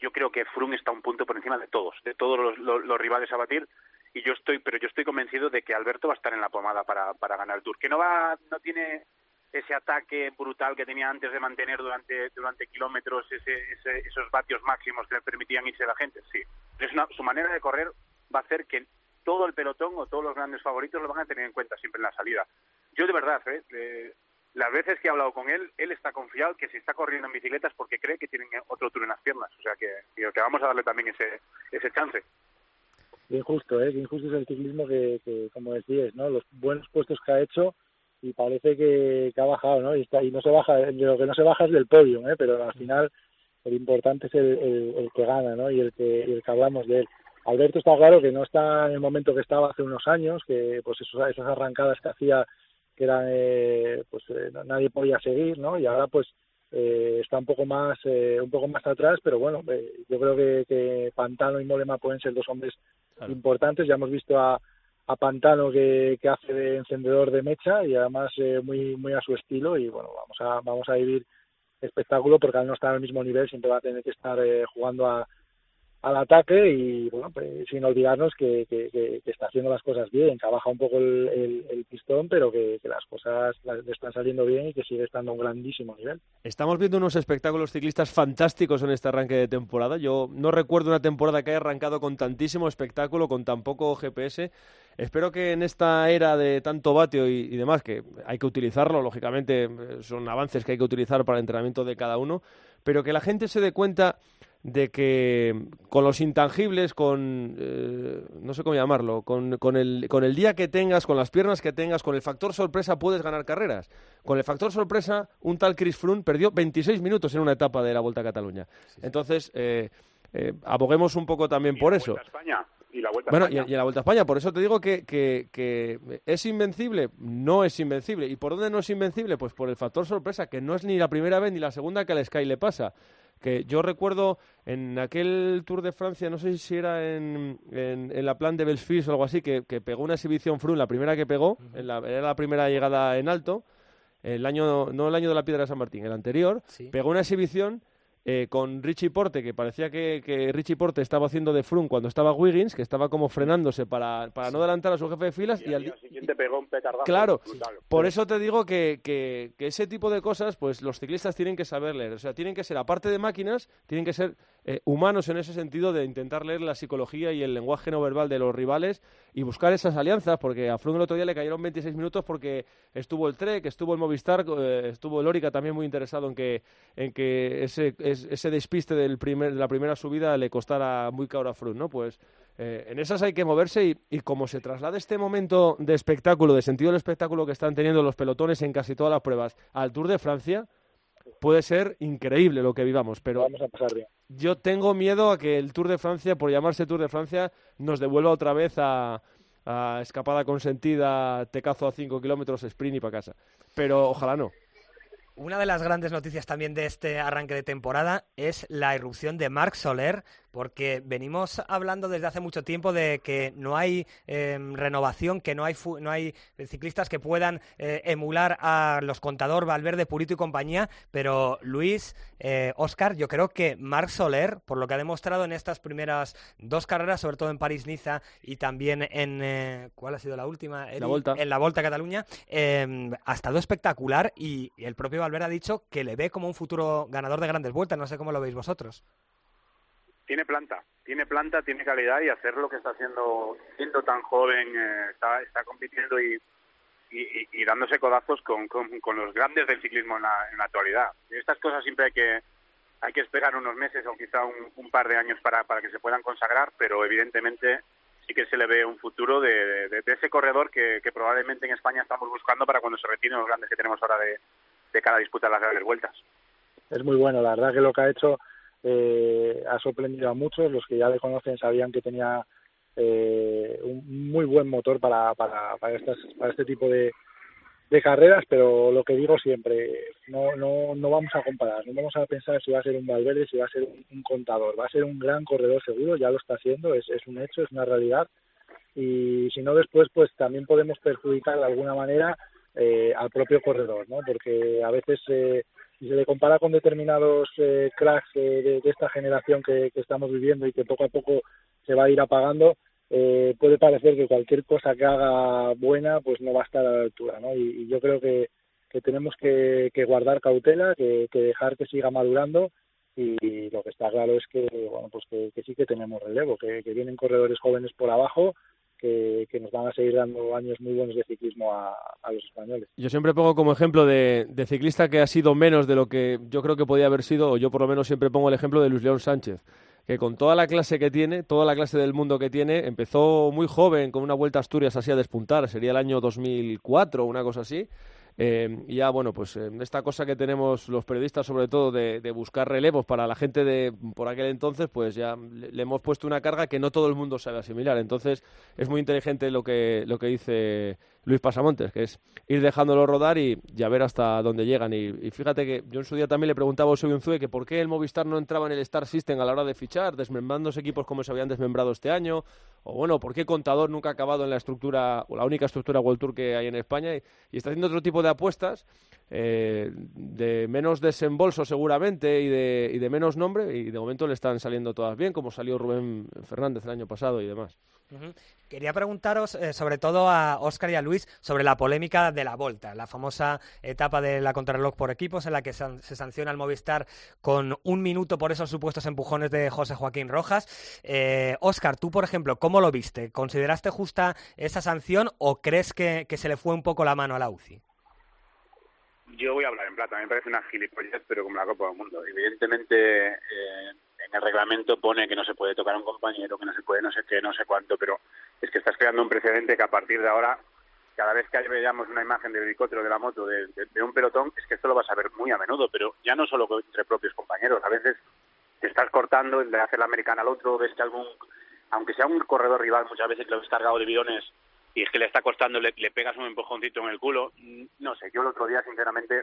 yo creo que Froome está un punto por encima de todos los rivales a batir, y yo estoy convencido de que Alberto va a estar en la pomada para ganar el Tour, que no tiene ese ataque brutal que tenía antes de mantener durante kilómetros esos vatios máximos que le permitían irse a la gente. Sí, su manera de correr va a hacer que todo el pelotón o todos los grandes favoritos lo van a tener en cuenta siempre en la salida. Yo de verdad, las veces que he hablado con él, él está confiado que si está corriendo en bicicletas porque cree que tienen otro Tour en las piernas. O sea que vamos a darle también ese chance. Injusto, injusto es el ciclismo que como decías, ¿no? Los buenos puestos que ha hecho y parece que ha bajado, ¿no? Y no se baja, lo que no se baja es del podio, pero al final el importante es el que gana, ¿no? Y el que hablamos de él. Alberto está claro que no está en el momento que estaba hace unos años, que pues esas arrancadas que hacía, que eran nadie podía seguir, ¿no? Y ahora pues está un poco más atrás, pero bueno, yo creo que Pantano y Molema pueden ser dos hombres importantes. Ya hemos visto a Pantano que hace de encendedor de mecha y además muy muy a su estilo, y bueno, vamos a vivir espectáculo porque al no estar al mismo nivel siempre va a tener que estar jugando al ataque, y bueno, pues, sin olvidarnos que está haciendo las cosas bien, que ha bajado un poco el pistón, pero que las cosas le están saliendo bien y que sigue estando a un grandísimo nivel. Estamos viendo unos espectáculos ciclistas fantásticos en este arranque de temporada. Yo no recuerdo una temporada que haya arrancado con tantísimo espectáculo, con tan poco GPS. Espero que en esta era de tanto vatio y demás, que hay que utilizarlo, lógicamente son avances que hay que utilizar para el entrenamiento de cada uno, pero que la gente se dé cuenta de que con los intangibles, con no sé cómo llamarlo, con el día que tengas, con las piernas que tengas, con el factor sorpresa puedes ganar carreras. Con el factor sorpresa, un tal Chris Froome perdió 26 minutos en una etapa de la Volta a Cataluña. Sí. Entonces, aboguemos un poco también por eso. Y la Vuelta a España, por eso te digo que es invencible, no es invencible. ¿Y por dónde no es invencible? Pues por el factor sorpresa, que no es ni la primera vez ni la segunda que al Sky le pasa. Que yo recuerdo en aquel Tour de Francia, no sé si era en la Plan de Belfis o algo así, que pegó una exhibición Froome, la primera que pegó, era la primera llegada en alto, el año de la Piedra de San Martín, el anterior, sí. Pegó una exhibición con Richie Porte, que parecía que Richie Porte estaba haciendo de Froome cuando estaba Wiggins, que estaba como frenándose para sí, no adelantar a su jefe de filas, y al día siguiente pegó un petardazo. Claro, por eso te digo que ese tipo de cosas pues los ciclistas tienen que saber leer, o sea, tienen que ser, aparte de máquinas, tienen que ser humanos en ese sentido de intentar leer la psicología y el lenguaje no verbal de los rivales y buscar esas alianzas, porque a Froome el otro día le cayeron 26 minutos porque estuvo el Trek, estuvo el Movistar, estuvo el Orica también muy interesado en que ese despiste de la primera subida le costara muy caro a Froome, ¿no? Pues en esas hay que moverse y como se traslada este momento de espectáculo, de sentido del espectáculo que están teniendo los pelotones en casi todas las pruebas al Tour de Francia, puede ser increíble lo que vivamos, pero vamos a pasar bien. Yo tengo miedo a que el Tour de Francia, por llamarse Tour de Francia, nos devuelva otra vez a escapada consentida, tecazo a 5 kilómetros, sprint y para casa. Pero ojalá no. Una de las grandes noticias también de este arranque de temporada es la irrupción de Marc Soler, porque venimos hablando desde hace mucho tiempo de que no hay renovación, que no hay ciclistas que puedan emular a los Contador, Valverde, Purito y compañía, pero Luis, Óscar, yo creo que Marc Soler, por lo que ha demostrado en estas primeras dos carreras, sobre todo en París-Niza y también en, ¿cuál ha sido la última? En la Volta a Cataluña, ha estado espectacular y el propio Valverde ha dicho que le ve como un futuro ganador de grandes vueltas, no sé cómo lo veis vosotros. Tiene planta, tiene calidad y hacer lo que está haciendo siendo tan joven, está compitiendo y dándose codazos con los grandes del ciclismo en la actualidad. Estas cosas siempre hay que esperar unos meses o quizá un par de años para que se puedan consagrar, pero evidentemente sí que se le ve un futuro de ese corredor que probablemente en España estamos buscando para cuando se retiren los grandes que tenemos ahora de cada disputa de las grandes vueltas. Es muy bueno, la verdad que lo que ha hecho ha sorprendido a muchos. Los que ya le conocen sabían que tenía un muy buen motor para este tipo de carreras, pero lo que digo siempre, no vamos a comparar, no vamos a pensar si va a ser un Valverde, si va a ser un Contador. Va a ser un gran corredor seguro, ya lo está haciendo, es un hecho, es una realidad, y si no después pues también podemos perjudicar de alguna manera al propio corredor, ¿no? Porque a veces Si se le compara con determinados cracks de esta generación que estamos viviendo y que poco a poco se va a ir apagando, puede parecer que cualquier cosa que haga buena pues no va a estar a la altura, ¿no? Y yo creo que tenemos que guardar cautela, que dejar que siga madurando, y lo que está claro es que bueno, pues que sí que tenemos relevo, que vienen corredores jóvenes por abajo que nos van a seguir dando años muy buenos de ciclismo a los españoles. Yo siempre pongo como ejemplo de ciclista que ha sido menos de lo que yo creo que podía haber sido, o yo por lo menos siempre pongo el ejemplo de Luis León Sánchez, que con toda la clase que tiene, toda la clase del mundo que tiene, empezó muy joven con una Vuelta a Asturias así a despuntar, sería el año 2004 o una cosa así. Y ya, bueno, pues esta cosa que tenemos los periodistas, sobre todo, de buscar relevos para la gente de por aquel entonces, pues ya le hemos puesto una carga que no todo el mundo sabe asimilar. Entonces, es muy inteligente lo que dice Luis Pasamontes, que es ir dejándolo rodar y a ver hasta dónde llegan. Y fíjate que yo en su día también le preguntaba a José Unzue que por qué el Movistar no entraba en el Star System a la hora de fichar, desmembrándose equipos como se habían desmembrado este año, o bueno, por qué Contador nunca ha acabado en la estructura, o la única estructura World Tour que hay en España, y está haciendo otro tipo de apuestas, de menos desembolso seguramente y de menos nombre, y de momento le están saliendo todas bien, como salió Rubén Fernández el año pasado y demás. Uh-huh. Quería preguntaros sobre todo a Óscar y a Luis sobre la polémica de la Volta, la famosa etapa de la contrarreloj por equipos en la que se sanciona al Movistar con 1 minuto por esos supuestos empujones de José Joaquín Rojas. Óscar, tú por ejemplo, ¿cómo lo viste? ¿Consideraste justa esa sanción o crees que se le fue un poco la mano a la UCI? Yo voy a hablar en plata, me parece una gilipollez, pero como la Copa del Mundo. Evidentemente, en el reglamento pone que no se puede tocar a un compañero, que no se puede no sé qué, no sé cuánto, pero es que estás creando un precedente que a partir de ahora, cada vez que veamos una imagen del helicóptero, de la moto, de un pelotón, es que esto lo vas a ver muy a menudo, pero ya no solo entre propios compañeros. A veces te estás cortando, de hacer la americana al otro, ves que algún, aunque sea un corredor rival, muchas veces lo ves cargado de bidones, y es que le está costando, le pegas un empujoncito en el culo. No sé, yo el otro día, sinceramente,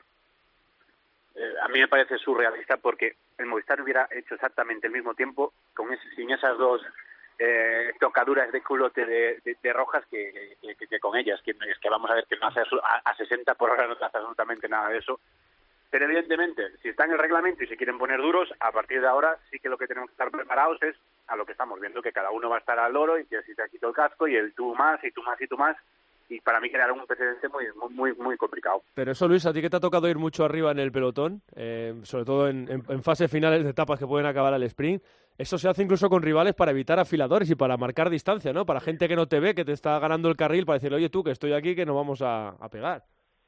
a mí me parece surrealista porque el Movistar hubiera hecho exactamente el mismo tiempo sin esas dos tocaduras de culote de Rojas que con ellas. Que vamos a ver que no hace a 60 por hora no hace absolutamente nada de eso. Pero evidentemente, si está en el reglamento y se quieren poner duros, a partir de ahora sí que lo que tenemos que estar preparados es a lo que estamos viendo, que cada uno va a estar al loro y que si te quito el casco y el tú más y tú más y tú más, y para mí crear un precedente muy muy muy complicado. Pero eso, Luis, ¿a ti que te ha tocado ir mucho arriba en el pelotón, sobre todo en fases finales de etapas que pueden acabar al sprint? Eso se hace incluso con rivales para evitar afiladores y para marcar distancia, ¿no? Para gente que no te ve, que te está ganando el carril, para decirle, oye tú, que estoy aquí, que nos vamos a pegar.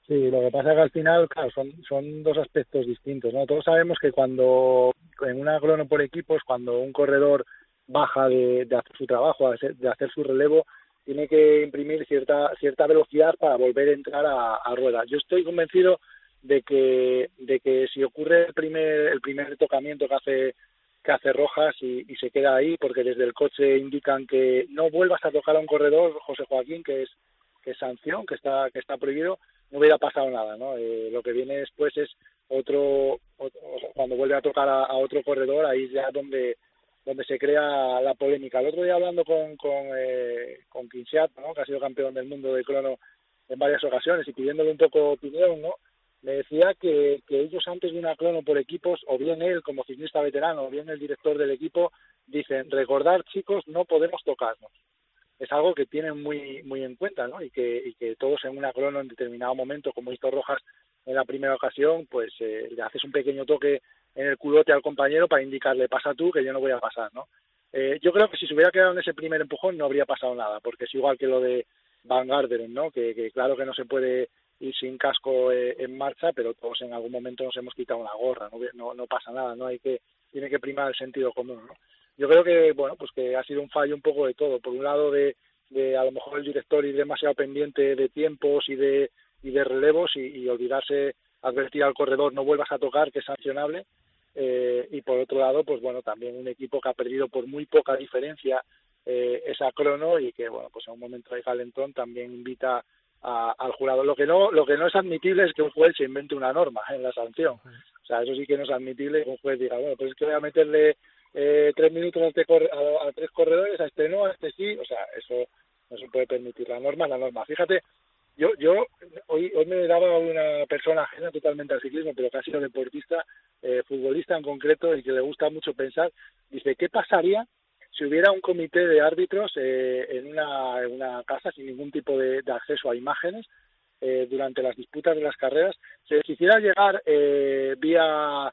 Sí, lo que pasa es que al final, claro, son dos aspectos distintos, ¿no? Todos sabemos que cuando en una crono por equipos, cuando un corredor baja de hacer su trabajo, de hacer su relevo, tiene que imprimir cierta velocidad para volver a entrar a rueda. Yo estoy convencido de que si ocurre el primer tocamiento que hace Rojas y se queda ahí, porque desde el coche indican que no vuelvas a tocar a un corredor, José Joaquín, que es sanción, que está prohibido, no hubiera pasado nada, ¿no? Lo que viene después es otro cuando vuelve a tocar a otro corredor, ahí ya donde se crea la polémica. El otro día hablando con Kinshiat, ¿no?, que ha sido campeón del mundo de crono en varias ocasiones, y pidiéndole un poco opinión, ¿no?, me decía que ellos antes de una crono por equipos, o bien él como ciclista veterano, o bien el director del equipo, dicen, recordad chicos, no podemos tocarnos. Es algo que tienen muy muy en cuenta, ¿no?, y que todos en una crono en determinado momento, como hizo Rojas en la primera ocasión, pues le haces un pequeño toque en el culote al compañero para indicarle, pasa tú, que yo no voy a pasar, ¿no? Yo creo que si se hubiera quedado en ese primer empujón no habría pasado nada, porque es igual que lo de Van Garderen, ¿no? Que claro que no se puede ir sin casco en marcha, pero todos en algún momento nos hemos quitado una gorra, no pasa nada, ¿no? Tiene que primar el sentido común, ¿no? Yo creo que, bueno, pues que ha sido un fallo un poco de todo. Por un lado de a lo mejor el director ir demasiado pendiente de tiempos y de relevos y olvidarse advertir al corredor, no vuelvas a tocar, que es sancionable. Y por otro lado, pues bueno, también un equipo que ha perdido por muy poca diferencia esa crono y que, bueno, pues en un momento de calentón también invita al jurado. Lo que no es admitible es que un juez se invente una norma en la sanción. O sea, eso sí que no es admitible, que un juez diga, bueno, pues es que voy a meterle 3 minutos a 3 corredores, a este no, a este sí. O sea, eso no se puede permitir. La norma es la norma. Fíjate, Yo hoy me daba una persona ajena totalmente al ciclismo, pero que ha sido deportista, futbolista en concreto, y que le gusta mucho pensar. Dice, ¿qué pasaría si hubiera un comité de árbitros en una casa sin ningún tipo de acceso a imágenes durante las disputas de las carreras? Se les quisiera llegar vía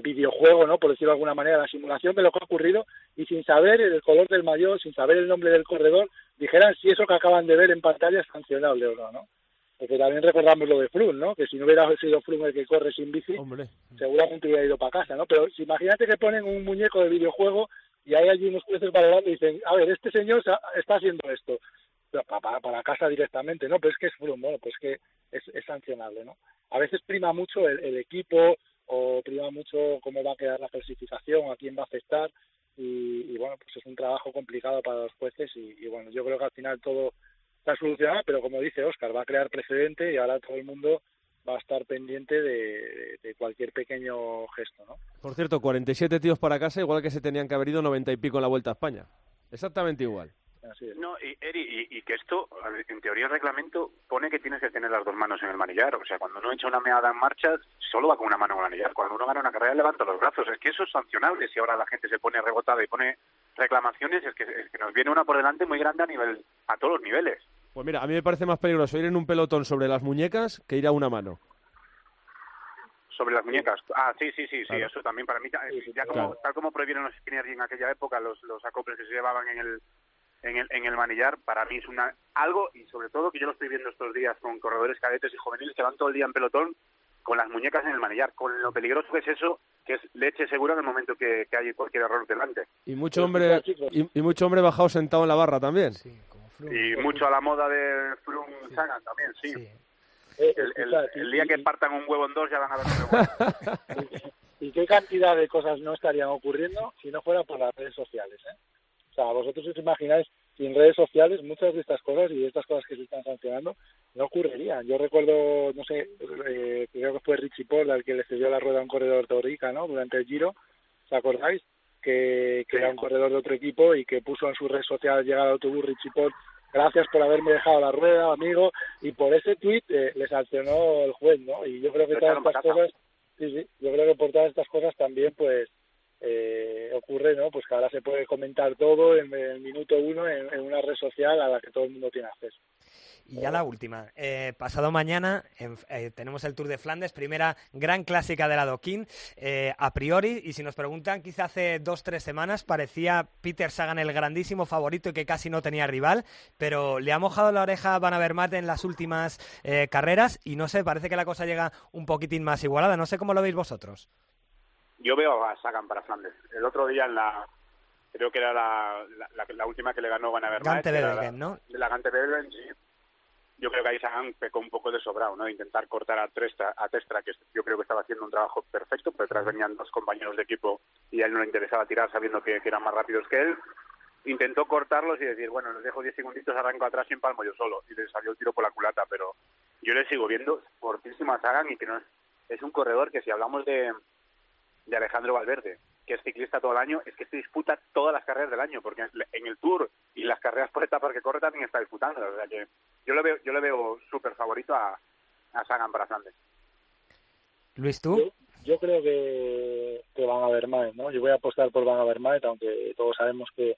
videojuego, ¿no?, por decirlo de alguna manera, la simulación de lo que ha ocurrido, y sin saber el color del maillot, sin saber el nombre del corredor, dijeran si eso que acaban de ver en pantalla es sancionable o no, ¿no? Porque también recordamos lo de Froome, ¿no?, que si no hubiera sido Froome el que corre sin bici, seguramente hubiera ido para casa, ¿no? Pero si imagínate que ponen un muñeco de videojuego y hay allí unos jueces valorando y dicen, a ver, este señor está haciendo esto, para casa directamente, ¿no? Pero es que es Froome, bueno, pues que es sancionable, ¿no? A veces prima mucho el equipo, o prima mucho cómo va a quedar la clasificación, a quién va a afectar, y bueno, pues es un trabajo complicado para los jueces, y bueno, yo creo que al final todo está solucionado, pero como dice Óscar, va a crear precedente y ahora todo el mundo va a estar pendiente de cualquier pequeño gesto, ¿no? Por cierto, 47 tíos para casa, igual que se tenían que haber ido 90 y pico en la Vuelta a España. Exactamente igual. Así es. No, Heri, y que esto, en teoría el reglamento pone que tienes que tener las dos manos en el manillar. O sea, cuando uno echa una meada en marcha, solo va con una mano en el manillar. Cuando uno gana una carrera, levanta los brazos. Es que eso es sancionable. Si ahora la gente se pone rebotada y pone reclamaciones, es que nos viene una por delante muy grande a todos los niveles. Pues mira, a mí me parece más peligroso ir en un pelotón sobre las muñecas que ir a una mano. Sobre las muñecas. Ah, sí, claro. Eso también para mí. Ya como, claro. Tal como prohibieron los skinners en aquella época, los acoples que se llevaban en el manillar, para mí es algo, y sobre todo que yo lo estoy viendo estos días con corredores cadetes y juveniles que van todo el día en pelotón con las muñecas en el manillar, con lo peligroso que es eso, que es leche segura en el momento que hay cualquier error delante. Y mucho hombre bajado sentado en la barra también. Sí, como Froome, y mucho a la moda de Froome, sí. Sagan también, sí. Sí. El día que partan un huevo en dos ya van a dar un huevo. ¿Y qué cantidad de cosas no estarían ocurriendo si no fuera por las redes sociales, eh? O sea, vosotros os imagináis, sin redes sociales, muchas de estas cosas y de estas cosas que se están sancionando no ocurrirían. Yo recuerdo, no sé, creo que fue Richie Porte el que le cedió la rueda a un corredor de Orica, ¿no?, durante el Giro, ¿os acordáis? Que era un corredor de otro equipo y que puso en sus redes sociales, llega al autobús Richie Porte, gracias por haberme dejado la rueda, amigo, y por ese tuit le sancionó el juez, ¿no? Y yo creo que por todas estas cosas también, pues, ocurre, ¿no? Pues que ahora se puede comentar todo en el minuto uno en una red social a la que todo el mundo tiene acceso. Y ya la última. Pasado mañana tenemos el Tour de Flandes, primera gran clásica de la Doquín. A priori, y si nos preguntan, quizá hace 2-3 semanas parecía Peter Sagan el grandísimo favorito y que casi no tenía rival, pero le ha mojado la oreja a Van Avermaet en las últimas carreras y no sé, parece que la cosa llega un poquitín más igualada. No sé cómo lo veis vosotros. Yo veo a Sagan para Flandes. El otro día creo que era la última que le ganó Van Avermaet. Gante-Wevelgem, ¿no? La Gante-Wevelgem, sí. Yo creo que ahí Sagan pecó un poco de sobrado, ¿no? De intentar cortar a Testra, que yo creo que estaba haciendo un trabajo perfecto, pero detrás venían dos compañeros de equipo y a él no le interesaba tirar sabiendo que eran más rápidos que él. Intentó cortarlos y decir, bueno, les dejo 10 segunditos, arranco atrás y empalmo yo solo. Y le salió el tiro por la culata, pero yo le sigo viendo fortísimo a Sagan y que no es un corredor que si hablamos de Alejandro Valverde, que es ciclista todo el año, es que se disputa todas las carreras del año, porque en el Tour y las carreras por etapas que corre también está disputando. O sea que yo le veo súper favorito a Sagan para Flandes. Luis, ¿tú? Yo creo que Van Avermaet, ¿no? Yo voy a apostar por Van Avermaet, aunque todos sabemos que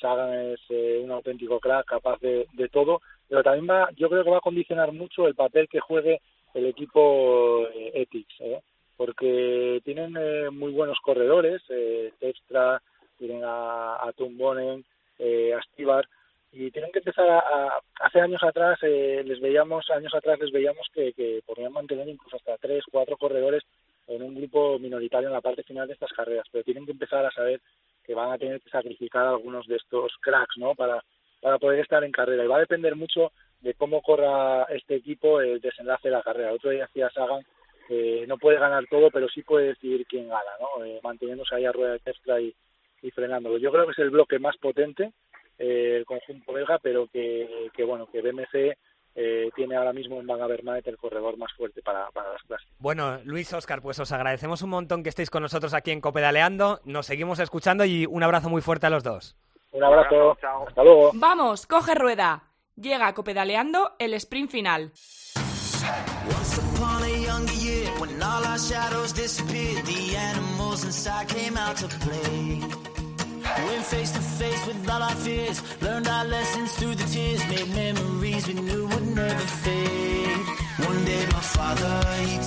Sagan es un auténtico crack, capaz de todo, pero también yo creo que va a condicionar mucho el papel que juegue el equipo Ethics, ¿eh? Porque tienen muy buenos corredores, Extra, tienen a Tom Boonen, a Stibar, y tienen que empezar hace años atrás, les veíamos que podían mantener incluso hasta 3-4 corredores en un grupo minoritario en la parte final de estas carreras, pero tienen que empezar a saber que van a tener que sacrificar a algunos de estos cracks, ¿no?, para poder estar en carrera, y va a depender mucho de cómo corra este equipo el desenlace de la carrera. El otro día hacía Sagan, no puede ganar todo, pero sí puede decidir quién gana, ¿no? Manteniéndose ahí a rueda de Tesla y frenándolo. Yo creo que es el bloque más potente, el conjunto belga, pero que bueno, que BMC tiene ahora mismo en Van Avermaet el corredor más fuerte para las clases. Bueno, Luis, Óscar, pues os agradecemos un montón que estéis con nosotros aquí en Copedaleando. Nos seguimos escuchando y un abrazo muy fuerte a los dos. Un abrazo. Chao. Hasta luego. Vamos, coge rueda. Llega Copedaleando el sprint final.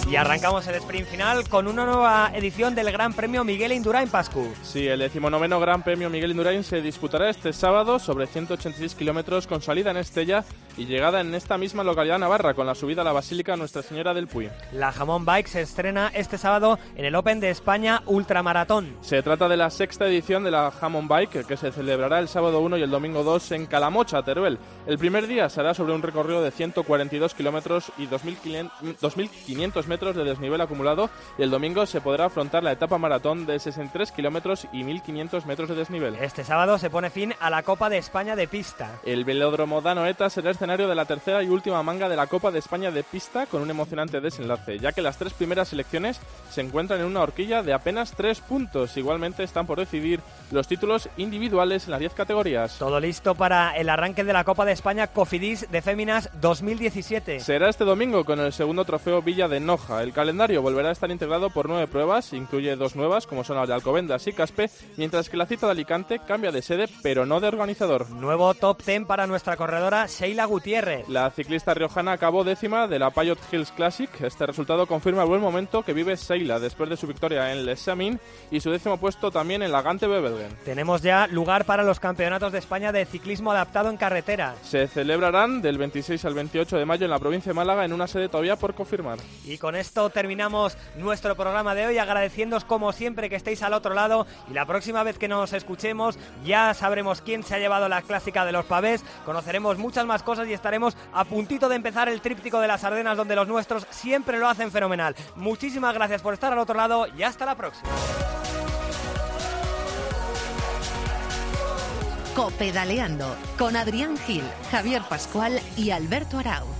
Y arrancamos el sprint final con una nueva edición del Gran Premio Miguel Indurain, Pascu. Sí, el 19º Gran Premio Miguel Indurain se disputará este sábado sobre 186 kilómetros con salida en Estella y llegada en esta misma localidad navarra con la subida a la Basílica Nuestra Señora del Puy. La Jamón Bike se estrena este sábado en el Open de España Ultramaratón. Se trata de la sexta edición de la Jamón Bike que se celebrará el sábado 1 y el domingo 2 en Calamocha, Teruel. El primer día será sobre un recorrido de 142 kilómetros y 2.500 metros de desnivel acumulado, y el domingo se podrá afrontar la etapa maratón de 63 kilómetros y 1.500 metros de desnivel. Este sábado se pone fin a la Copa de España de Pista. El velódromo de Anoeta será escenario de la tercera y última manga de la Copa de España de Pista con un emocionante desenlace, ya que las tres primeras selecciones se encuentran en una horquilla de apenas 3 puntos. Igualmente están por decidir los títulos individuales en las 10 categorías. Todo listo para el arranque de la Copa de España Cofidis de Féminas 2017. Será este domingo con el segundo trofeo Villa de Noja. El calendario volverá a estar integrado por 9 pruebas, incluye 2 nuevas como son las de Alcobendas y Caspe, mientras que la cita de Alicante cambia de sede pero no de organizador. Nuevo top 10 para nuestra corredora Sheila Gutiérrez. La ciclista riojana acabó décima de la Payot Hills Classic. Este resultado confirma el buen momento que vive Sheila después de su victoria en Les Samin y su décimo puesto también en la Gante-Wevelgem. Tenemos ya lugar para los campeonatos de España de ciclismo adaptado en carretera. Se celebrarán del 26 al 28 de mayo en la provincia de Málaga, en una sede todavía por confirmar. Y con esto terminamos nuestro programa de hoy, agradeciéndoos como siempre que estéis al otro lado, y la próxima vez que nos escuchemos ya sabremos quién se ha llevado la clásica de los pavés, conoceremos muchas más cosas y estaremos a puntito de empezar el tríptico de las Ardenas, donde los nuestros siempre lo hacen fenomenal. Muchísimas gracias por estar al otro lado y hasta la próxima. Copedaleando con Adrián Gil, Javier Pascual y Alberto Arau.